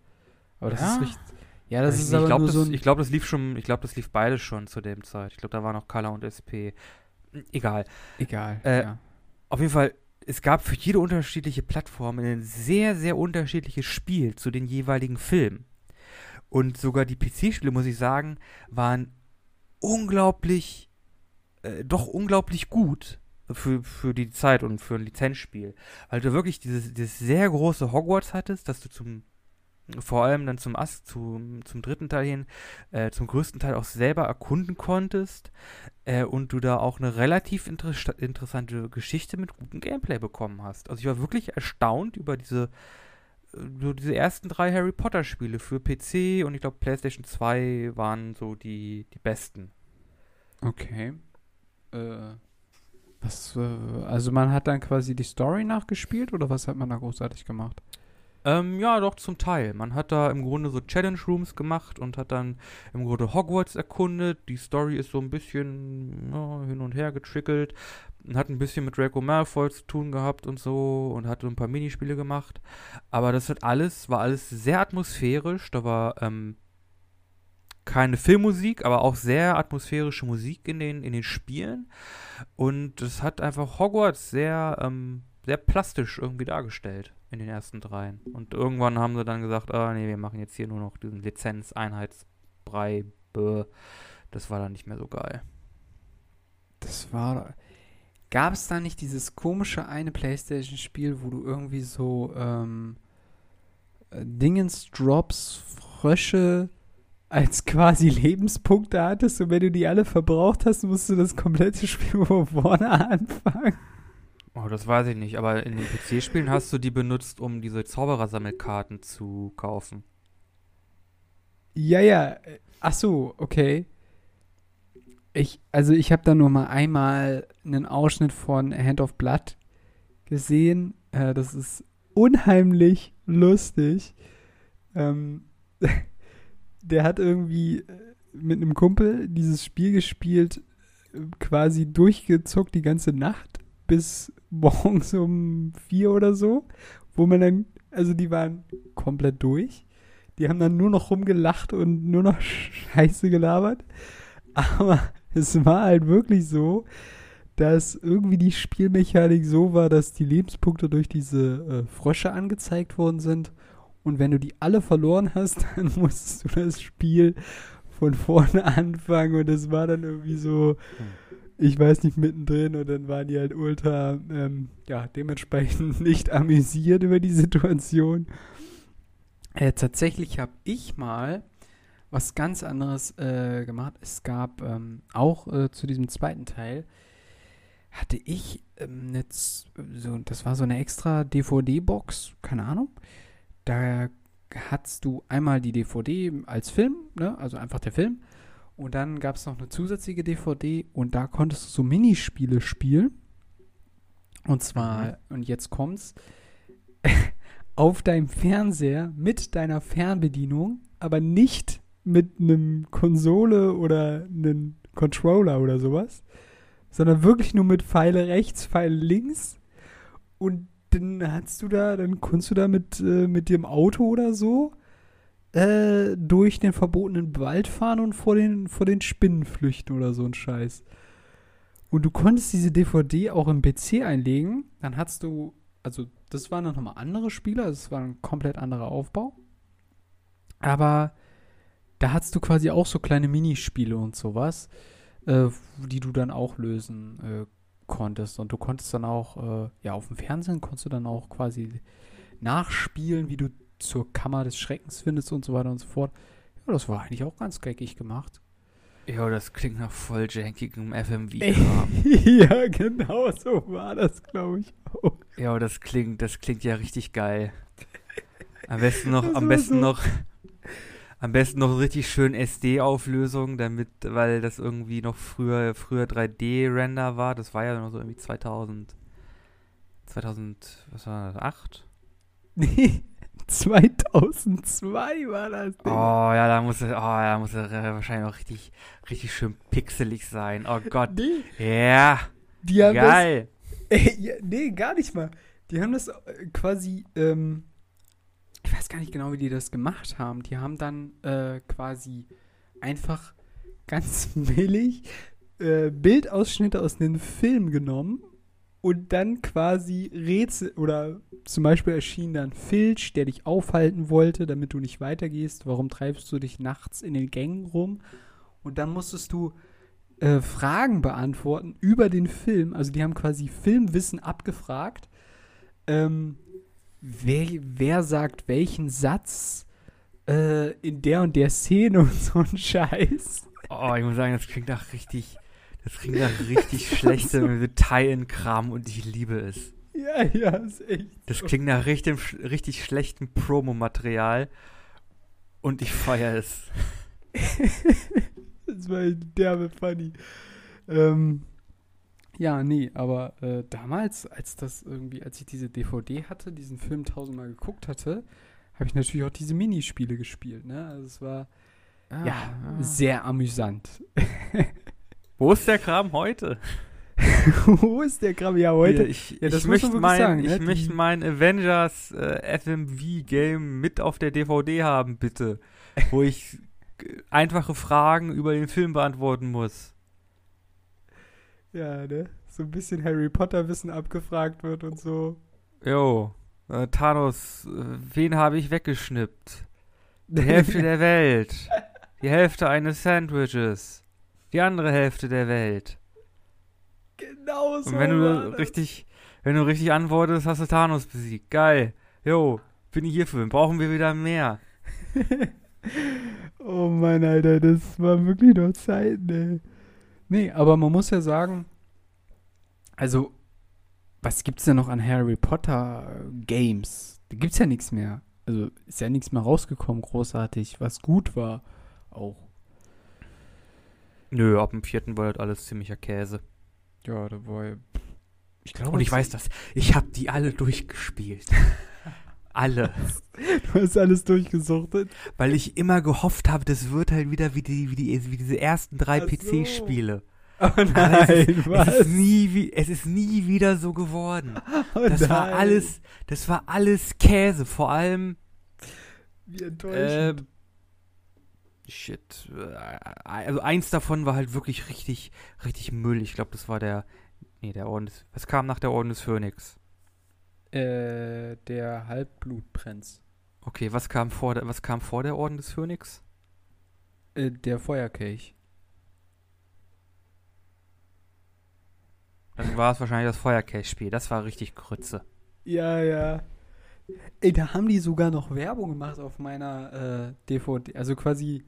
Aber das ist richtig. Ja, das ist aber nur so ein... Ich glaube, das lief beides schon zu dem Zeit. Ich glaube, da war noch Color und SP. Egal. Ja. Auf jeden Fall, es gab für jede unterschiedliche Plattform ein sehr, sehr unterschiedliches Spiel zu den jeweiligen Filmen. Und sogar die PC-Spiele, muss ich sagen, waren unglaublich gut. Für die Zeit und für ein Lizenzspiel. Weil du wirklich dieses sehr große Hogwarts hattest, dass du vor allem dann zum dritten Teil hin, zum größten Teil auch selber erkunden konntest und du da auch eine relativ interessante Geschichte mit gutem Gameplay bekommen hast. Also ich war wirklich erstaunt über diese ersten drei Harry Potter Spiele für PC und ich glaube PlayStation 2 waren so die besten. Okay. Also man hat dann quasi die Story nachgespielt oder was hat man da großartig gemacht? Ja, doch zum Teil. Man hat da im Grunde so Challenge Rooms gemacht und hat dann im Grunde Hogwarts erkundet. Die Story ist so ein bisschen hin und her getrickelt. Hat ein bisschen mit Draco Malfoy zu tun gehabt und so und hat so ein paar Minispiele gemacht. Aber das war alles sehr atmosphärisch. Da war keine Filmmusik, aber auch sehr atmosphärische Musik in den Spielen. Und es hat einfach Hogwarts sehr, sehr plastisch irgendwie dargestellt in den ersten dreien. Und irgendwann haben sie dann gesagt, wir machen jetzt hier nur noch diesen Lizenz-Einheitsbrei. Das war dann nicht mehr so geil. Gab es da nicht dieses komische eine PlayStation-Spiel, wo du irgendwie so Dingens-Drops, Frösche als quasi Lebenspunkte hattest und wenn du die alle verbraucht hast, musst du das komplette Spiel von vorne anfangen? Oh, das weiß ich nicht, aber in den PC-Spielen hast du die benutzt, um diese Zauberersammelkarten zu kaufen. Ja. Ach so, okay. Ich habe da nur mal einmal einen Ausschnitt von Hand of Blood gesehen. Das ist unheimlich lustig. Der hat irgendwie mit einem Kumpel dieses Spiel gespielt, quasi durchgezuckt die ganze Nacht bis morgens um 4 oder so, wo man dann, also die waren komplett durch. Die haben dann nur noch rumgelacht und nur noch Scheiße gelabert. Aber es war halt wirklich so, dass irgendwie die Spielmechanik so war, dass die Lebenspunkte durch diese Frösche angezeigt worden sind. Und wenn du die alle verloren hast, dann musstest du das Spiel von vorne anfangen. Und es war dann irgendwie so, ich weiß nicht, mittendrin. Und dann waren die halt ultra, dementsprechend nicht amüsiert über die Situation. Tatsächlich habe ich mal was ganz anderes gemacht. Es gab auch zu diesem zweiten Teil, hatte ich das war so eine extra DVD-Box, keine Ahnung. Da hattest du einmal die DVD als Film, ne? Also einfach der Film. Und dann gab es noch eine zusätzliche DVD und da konntest du so Minispiele spielen. Und zwar, und jetzt kommt's, auf deinem Fernseher mit deiner Fernbedienung, aber nicht mit einem Konsole oder einem Controller oder sowas, sondern wirklich nur mit Pfeile rechts, Pfeile links. Und dann konntest du da mit dem Auto oder so durch den verbotenen Wald fahren und vor den Spinnen flüchten oder so ein Scheiß. Und du konntest diese DVD auch im PC einlegen. Dann hattest du, also das waren dann nochmal andere Spiele, also es war ein komplett anderer Aufbau. Aber da hattest du quasi auch so kleine Minispiele und sowas, die du dann auch lösen konntest. Und du konntest dann auch, auf dem Fernsehen konntest du dann auch quasi nachspielen, wie du zur Kammer des Schreckens findest und so weiter und so fort. Ja, das war eigentlich auch ganz geckig gemacht. Ja, das klingt nach voll jankigem FMV. Ja, genau so war das, glaube ich, auch. Ja, das klingt ja richtig geil. Am besten noch richtig schön SD-Auflösung, weil das irgendwie noch früher 3D-Render war. Das war ja noch so irgendwie 2008? Nee, 2002 war das Ding. Da muss das wahrscheinlich noch richtig, richtig schön pixelig sein. Oh Gott. Die haben geil. Gar nicht mal. Die haben das quasi, ich weiß gar nicht genau, wie die das gemacht haben. Die haben dann quasi einfach ganz billig Bildausschnitte aus einem Film genommen und dann quasi Rätsel, oder zum Beispiel erschien dann Filch, der dich aufhalten wollte, damit du nicht weitergehst. Warum treibst du dich nachts in den Gängen rum? Und dann musstest du Fragen beantworten über den Film. Also die haben quasi Filmwissen abgefragt. Wer sagt welchen Satz in der und der Szene und so ein Scheiß? Oh, ich muss sagen, das klingt nach richtig schlechtem Detaillenkram und ich liebe es. Ja, ist echt. Das klingt nach richtig schlechtem Promomaterial und ich feiere es. Das war derbe funny. Ja, nee, aber damals, als ich diese DVD hatte, diesen Film 1000-mal geguckt hatte, habe ich natürlich auch diese Minispiele gespielt, ne? Also es war sehr amüsant. Wo ist der Kram heute? Wo ist der Kram ja heute? Ich möchte mein Avengers FMV-Game mit auf der DVD haben, bitte. Wo ich einfache Fragen über den Film beantworten muss. Ja, ne? So ein bisschen Harry Potter-Wissen abgefragt wird und so. Jo, Thanos, wen habe ich weggeschnippt? Die Hälfte der Welt. Die Hälfte eines Sandwiches. Die andere Hälfte der Welt. Genau so. Und wenn du richtig antwortest, hast du Thanos besiegt. Geil. Jo, bin ich hierfür. Brauchen wir wieder mehr. Oh mein Alter, das war wirklich noch Zeit, ne? Nee, aber man muss ja sagen, also, was gibt's denn noch an Harry Potter Games? Da gibt's ja nichts mehr. Also, ist ja nichts mehr rausgekommen, großartig, was gut war auch. Nö, ab dem 4. war das alles ziemlicher Käse. Ja, da war ja... Ich glaube, und ich weiß das. Ich habe die alle durchgespielt. Alle. Du hast alles durchgesuchtet? Weil ich immer gehofft habe, das wird halt wieder wie diese ersten 3 Ach PC-Spiele. So. Oh nein, es ist nie wieder so geworden. Oh das war alles Käse, vor allem wie enttäuschend. Shit. Also eins davon war halt wirklich richtig, richtig Müll. Ich glaube, das war der Orden des... Was kam nach der Orden des Phönix? Der Halbblutprinz. Okay, was kam vor der Orden des Phönix? Der Feuerkelch. Dann war es wahrscheinlich das Feuerkelch-Spiel. Das war richtig Krütze. Ja, ja. Ey, da haben die sogar noch Werbung gemacht auf meiner DVD. Also quasi...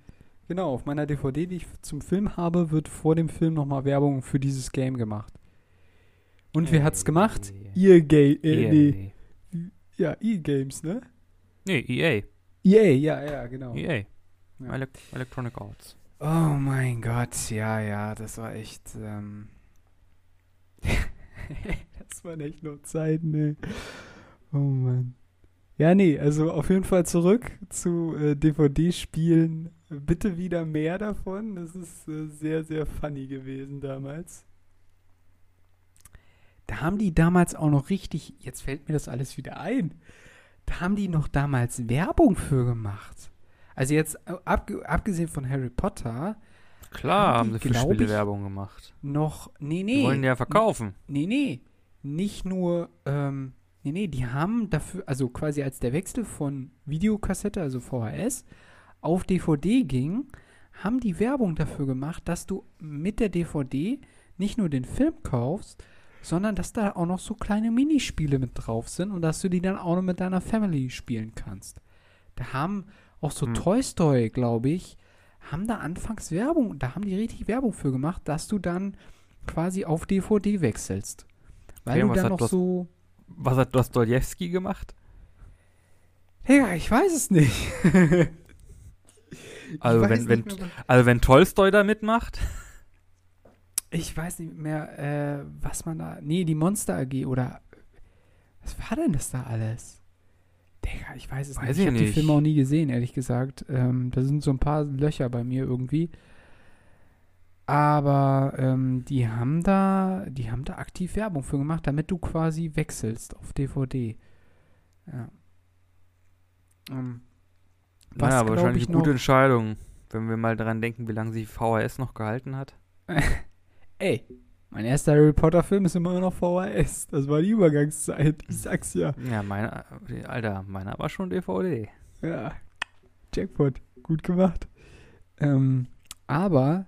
Genau, auf meiner DVD, die ich zum Film habe, wird vor dem Film nochmal Werbung für dieses Game gemacht. Und wer hat's gemacht? Ja, E-Games, ne? Nee, EA. EA, ja, genau. EA. Ja. Electronic Arts. Oh mein Gott, ja, das war echt, das waren echt nur Zeiten, ne? Oh Mann. Ja, nee, also auf jeden Fall zurück zu DVD-Spielen. Bitte wieder mehr davon. Das ist sehr, sehr funny gewesen damals. Da haben die damals auch noch richtig, jetzt fällt mir das alles wieder ein, da haben die noch damals Werbung für gemacht. Also jetzt, abgesehen von Harry Potter. Klar, haben sie für Spiele Werbung gemacht. Noch, nee. Die wollen ja verkaufen. Nee, nicht nur, die haben dafür, also quasi als der Wechsel von Videokassette, also VHS, auf DVD ging, haben die Werbung dafür gemacht, dass du mit der DVD nicht nur den Film kaufst, sondern dass da auch noch so kleine Minispiele mit drauf sind und dass du die dann auch noch mit deiner Family spielen kannst. Da haben auch so Toy Story, glaube ich, haben da anfangs Werbung, da haben die richtig Werbung für gemacht, dass du dann quasi auf DVD wechselst. Weil okay, du dann noch so... Was hat Dostojewski gemacht? Ja, ich weiß es nicht. wenn Tolstoi da mitmacht... Ich weiß nicht mehr, was man da... Nee, die Monster AG oder... Was war denn das da alles? Digga, ich weiß es nicht. Ich habe die Filme auch nie gesehen, ehrlich gesagt. Da sind so ein paar Löcher bei mir irgendwie. Aber die haben da aktiv Werbung für gemacht, damit du quasi wechselst auf DVD. Ja. Ja, aber wahrscheinlich eine gute Entscheidung, wenn wir mal daran denken, wie lange sie VHS noch gehalten hat. Ey, mein erster Harry Potter-Film ist immer noch VHS. Das war die Übergangszeit, ich sag's ja. Ja, meiner war schon DVD. Ja, Jackpot, gut gemacht. Aber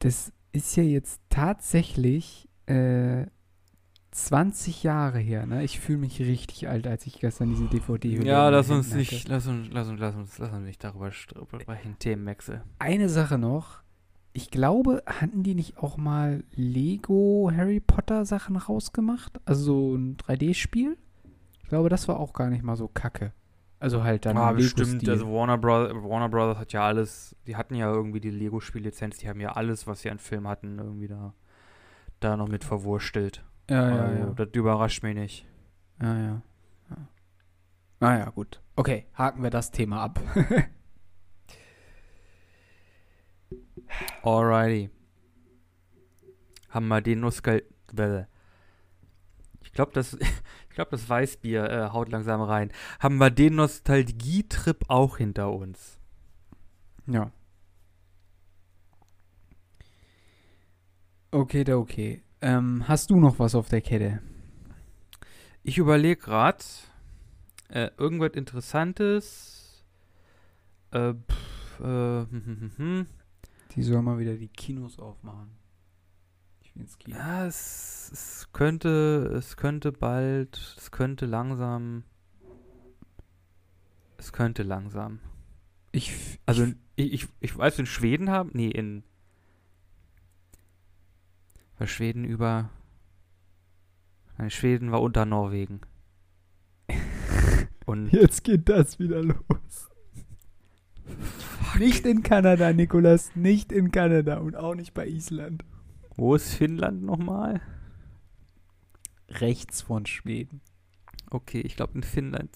das ist ja jetzt tatsächlich 20 Jahre her, ne? Ich fühle mich richtig alt, als ich gestern diese DVD höre. Ja, lass uns nicht darüber sprechen. Themenwechsel. Eine Sache noch. Ich glaube, hatten die nicht auch mal Lego-Harry-Potter-Sachen rausgemacht? Also so ein 3D-Spiel? Ich glaube, das war auch gar nicht mal so kacke. Also halt dann Lego-Stil. Bestimmt. Also Warner Brothers hat ja alles, die hatten ja irgendwie die Lego-Spiellizenz, die haben ja alles, was sie an Film hatten, irgendwie da noch mit verwurstelt. Ja. Das überrascht mich nicht. Ja. Naja, gut. Okay, haken wir das Thema ab. Alrighty. Haben wir den Nussgel... Ich glaube, das Weißbier haut langsam rein. Haben wir den Nostalgietrip auch hinter uns? Ja. Okay. Hast du noch was auf der Kette? Ich überlege gerade. Irgendwas Interessantes. Die sollen mal wieder die Kinos aufmachen. Ich will ins Kino. Ja, es könnte langsam. Ich weiß, in Schweden haben, Schweden war unter Norwegen. Und jetzt geht das wieder los. Nicht in Kanada, Nikolas, nicht in Kanada und auch nicht bei Island. Wo ist Finnland nochmal? Rechts von Schweden. Okay, ich glaube, in Finnland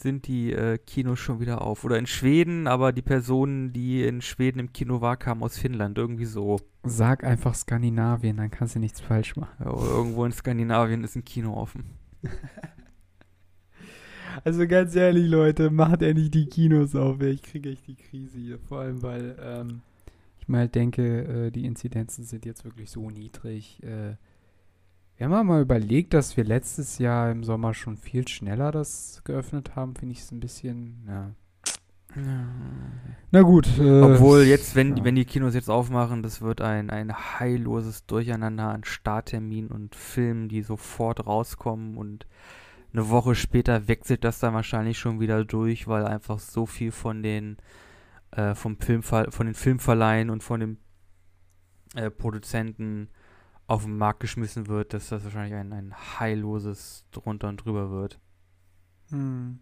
sind die Kinos schon wieder auf. Oder in Schweden, aber die Personen, die in Schweden im Kino waren, kamen aus Finnland. Irgendwie so. Sag einfach Skandinavien, dann kannst du nichts falsch machen. Ja, oder irgendwo in Skandinavien ist ein Kino offen. Also ganz ehrlich, Leute, macht endlich die Kinos auf. Ich kriege echt die Krise hier. Vor allem, weil ich mal denke, die Inzidenzen sind jetzt wirklich so niedrig. Wir haben mal überlegt, dass wir letztes Jahr im Sommer schon viel schneller das geöffnet haben, finde ich es ein bisschen, ja. Na gut. Obwohl jetzt, wenn die Kinos jetzt aufmachen, das wird ein heilloses Durcheinander an Startterminen und Filmen, die sofort rauskommen, und eine Woche später wechselt das dann wahrscheinlich schon wieder durch, weil einfach so viel von den Filmverleihen und von den Produzenten auf den Markt geschmissen wird, dass das wahrscheinlich ein heilloses drunter und drüber wird. Hm.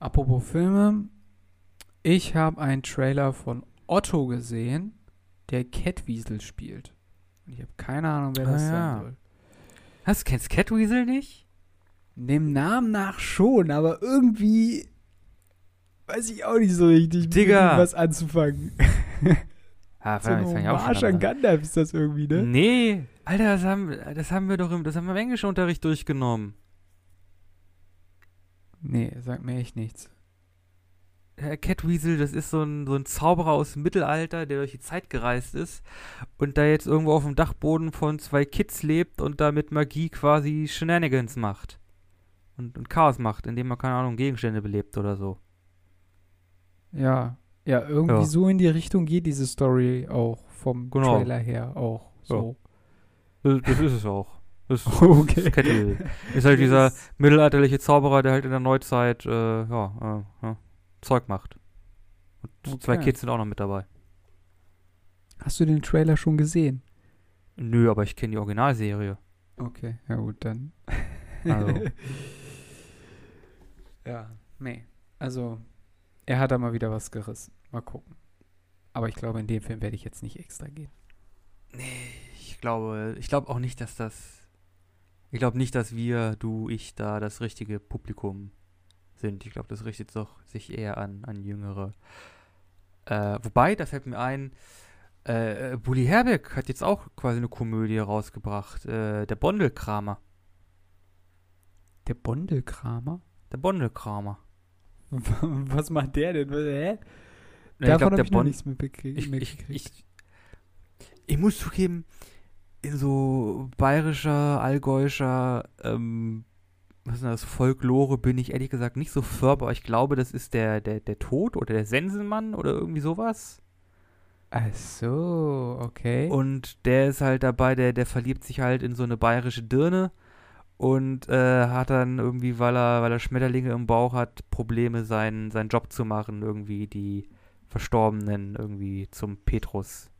Apropos Filme, ich habe einen Trailer von Otto gesehen, der Catweasel spielt. Und ich habe keine Ahnung, wer das sein soll. Was, kennst du Catweasel nicht? Dem Namen nach schon, aber irgendwie weiß ich auch nicht so richtig, Digga, was anzufangen. So ein Hommage an Gandalf ist das irgendwie, ne? Nee, Alter, das haben wir im Englischunterricht durchgenommen. Nee, sagt mir echt nichts. Catweasel, das ist so ein Zauberer aus dem Mittelalter, der durch die Zeit gereist ist und da jetzt irgendwo auf dem Dachboden von zwei Kids lebt und da mit Magie quasi Shenanigans macht. Und Chaos macht, indem man, keine Ahnung, Gegenstände belebt oder so. Ja. Ja, irgendwie so in die Richtung geht diese Story auch vom Trailer her auch so. Ja. Das ist es auch. Das ist, okay. Das ist halt dieser mittelalterliche Zauberer, der halt in der Neuzeit Zeug macht. Und zwei Kids sind auch noch mit dabei. Hast du den Trailer schon gesehen? Nö, aber ich kenne die Originalserie. Okay, ja gut, dann. Also. Ja, nee. Also, er hat da mal wieder was gerissen. Mal gucken. Aber ich glaube, in dem Film werde ich jetzt nicht extra gehen. Nee, ich glaube auch nicht, dass das... Ich glaube nicht, dass wir, du, ich, da das richtige Publikum sind. Ich glaube, das richtet doch sich eher an Jüngere. Wobei, da fällt mir ein, Bully Herbeck hat jetzt auch quasi eine Komödie rausgebracht. Der Bondelkramer. Der Bondelkramer? Der Bondelkramer. Was macht der denn? Hä? Ja, davon habe ich noch nichts mitbekriegt. Ich muss zugeben, in so bayerischer, allgäuischer was ist das, Folklore bin ich ehrlich gesagt nicht so firm, aber ich glaube, das ist der Tod oder der Sensenmann oder irgendwie sowas. Ach so, okay. Und der ist halt dabei, der verliebt sich halt in so eine bayerische Dirne. Und hat dann irgendwie, weil er Schmetterlinge im Bauch hat, Probleme, seinen Job zu machen, irgendwie die Verstorbenen irgendwie zum Petrus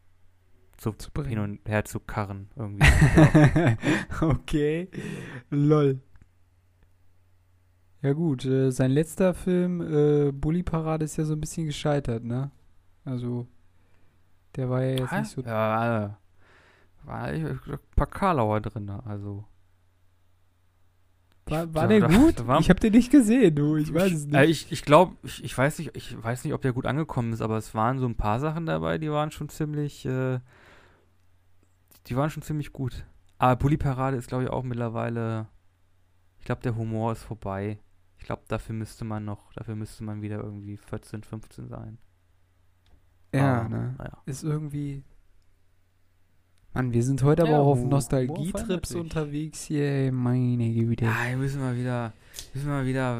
zu hin und her zu karren. Irgendwie. Okay, lol. Ja gut, sein letzter Film, Bully Parade, ist ja so ein bisschen gescheitert, ne? Also, der war ja jetzt nicht so... Ja, war ein paar Karlauer drin, also... War der gut? Ich habe den nicht gesehen, du. Ich weiß es nicht. Ich weiß nicht, ob der gut angekommen ist, aber es waren so ein paar Sachen dabei, die waren schon ziemlich gut. Aber Bully Parade ist, glaube ich, auch mittlerweile, ich glaube, der Humor ist vorbei. Ich glaube, dafür müsste man wieder irgendwie 14, 15 sein. Ja, ne? Naja. Ist irgendwie... Mann, wir sind heute aber auch auf Nostalgietrips unterwegs hier, meine Güte. Ja, wir müssen mal wieder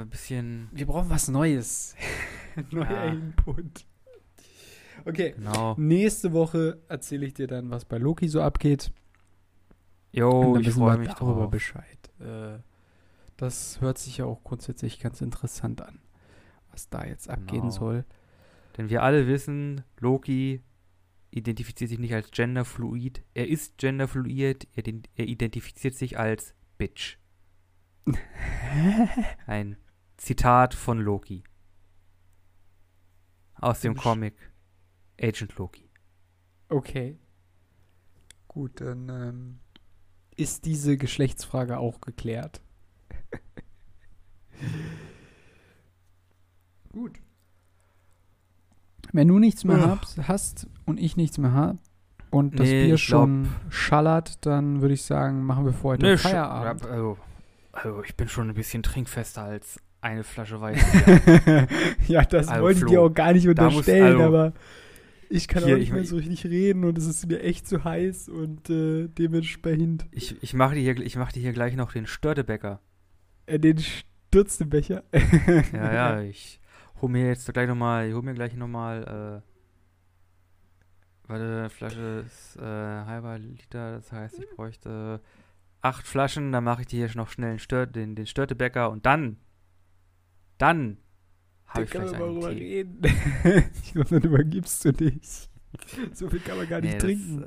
ein bisschen... Wir brauchen was Neues. Neuer Input. Okay, genau. Nächste Woche erzähle ich dir dann, was bei Loki so abgeht. Jo, ich freue mich darüber Bescheid. Das hört sich ja auch grundsätzlich ganz interessant an, was da jetzt abgehen soll. Denn wir alle wissen, Loki... identifiziert sich nicht als genderfluid. Er ist genderfluid. Er identifiziert sich als Bitch. Ein Zitat von Loki. Aus dem Comic Agent Loki. Okay. Gut, dann ist diese Geschlechtsfrage auch geklärt. Gut. Wenn du nichts mehr hast und ich nichts mehr habe und das Bier schon schallert, dann würde ich sagen, machen wir für heute Feierabend. Also ich bin schon ein bisschen trinkfester als eine Flasche Weißbier. Ja, das wollte ich dir auch gar nicht unterstellen, aber ich kann auch nicht mehr so richtig reden und es ist mir echt zu heiß und dementsprechend. Ich mache dir hier gleich noch den Störtebecher. Den Stürzebecher? Ja, ich hol mir jetzt gleich nochmal warte, Flasche ist halber Liter, das heißt, ich bräuchte 8 Flaschen, dann mache ich dir hier noch schnell den Störtebecher und dann habe ich vielleicht einen reden. Ich glaube, dann übergibst du dich. So viel kann man gar nicht trinken.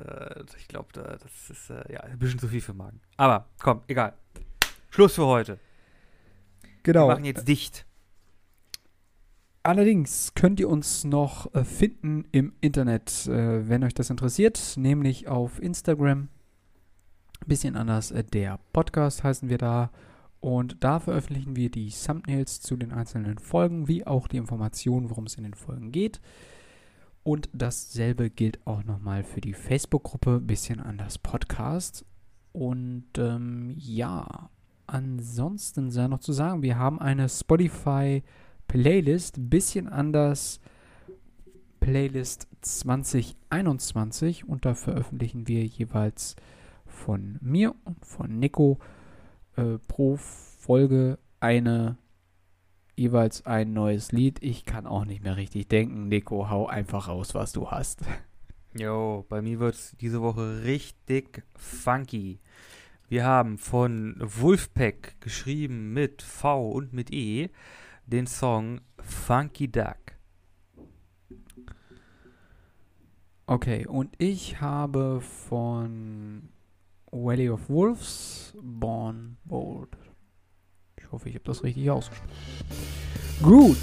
Ich glaube, das ist ein bisschen zu viel für den Magen. Aber komm, egal. Schluss für heute. Genau. Wir machen jetzt dicht. Allerdings könnt ihr uns noch finden im Internet, wenn euch das interessiert, nämlich auf Instagram. Bisschen anders, der Podcast heißen wir da. Und da veröffentlichen wir die Thumbnails zu den einzelnen Folgen, wie auch die Informationen, worum es in den Folgen geht. Und dasselbe gilt auch nochmal für die Facebook-Gruppe Bisschen anders Podcast. Und ansonsten sei noch zu sagen, wir haben eine Spotify-Playlist, Bisschen anders Playlist 2021. Und da veröffentlichen wir jeweils von mir und von Nico pro Folge jeweils ein neues Lied. Ich kann auch nicht mehr richtig denken. Nico, hau einfach raus, was du hast. Jo, bei mir wird's diese Woche richtig funky. Wir haben von Wolfpack, geschrieben mit V und mit E, den Song Funky Duck. Okay, und ich habe von Valley of Wolves, Born Bold. Ich hoffe, ich habe das richtig ausgesprochen. Gut,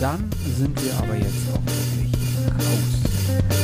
dann sind wir aber jetzt auch wirklich raus.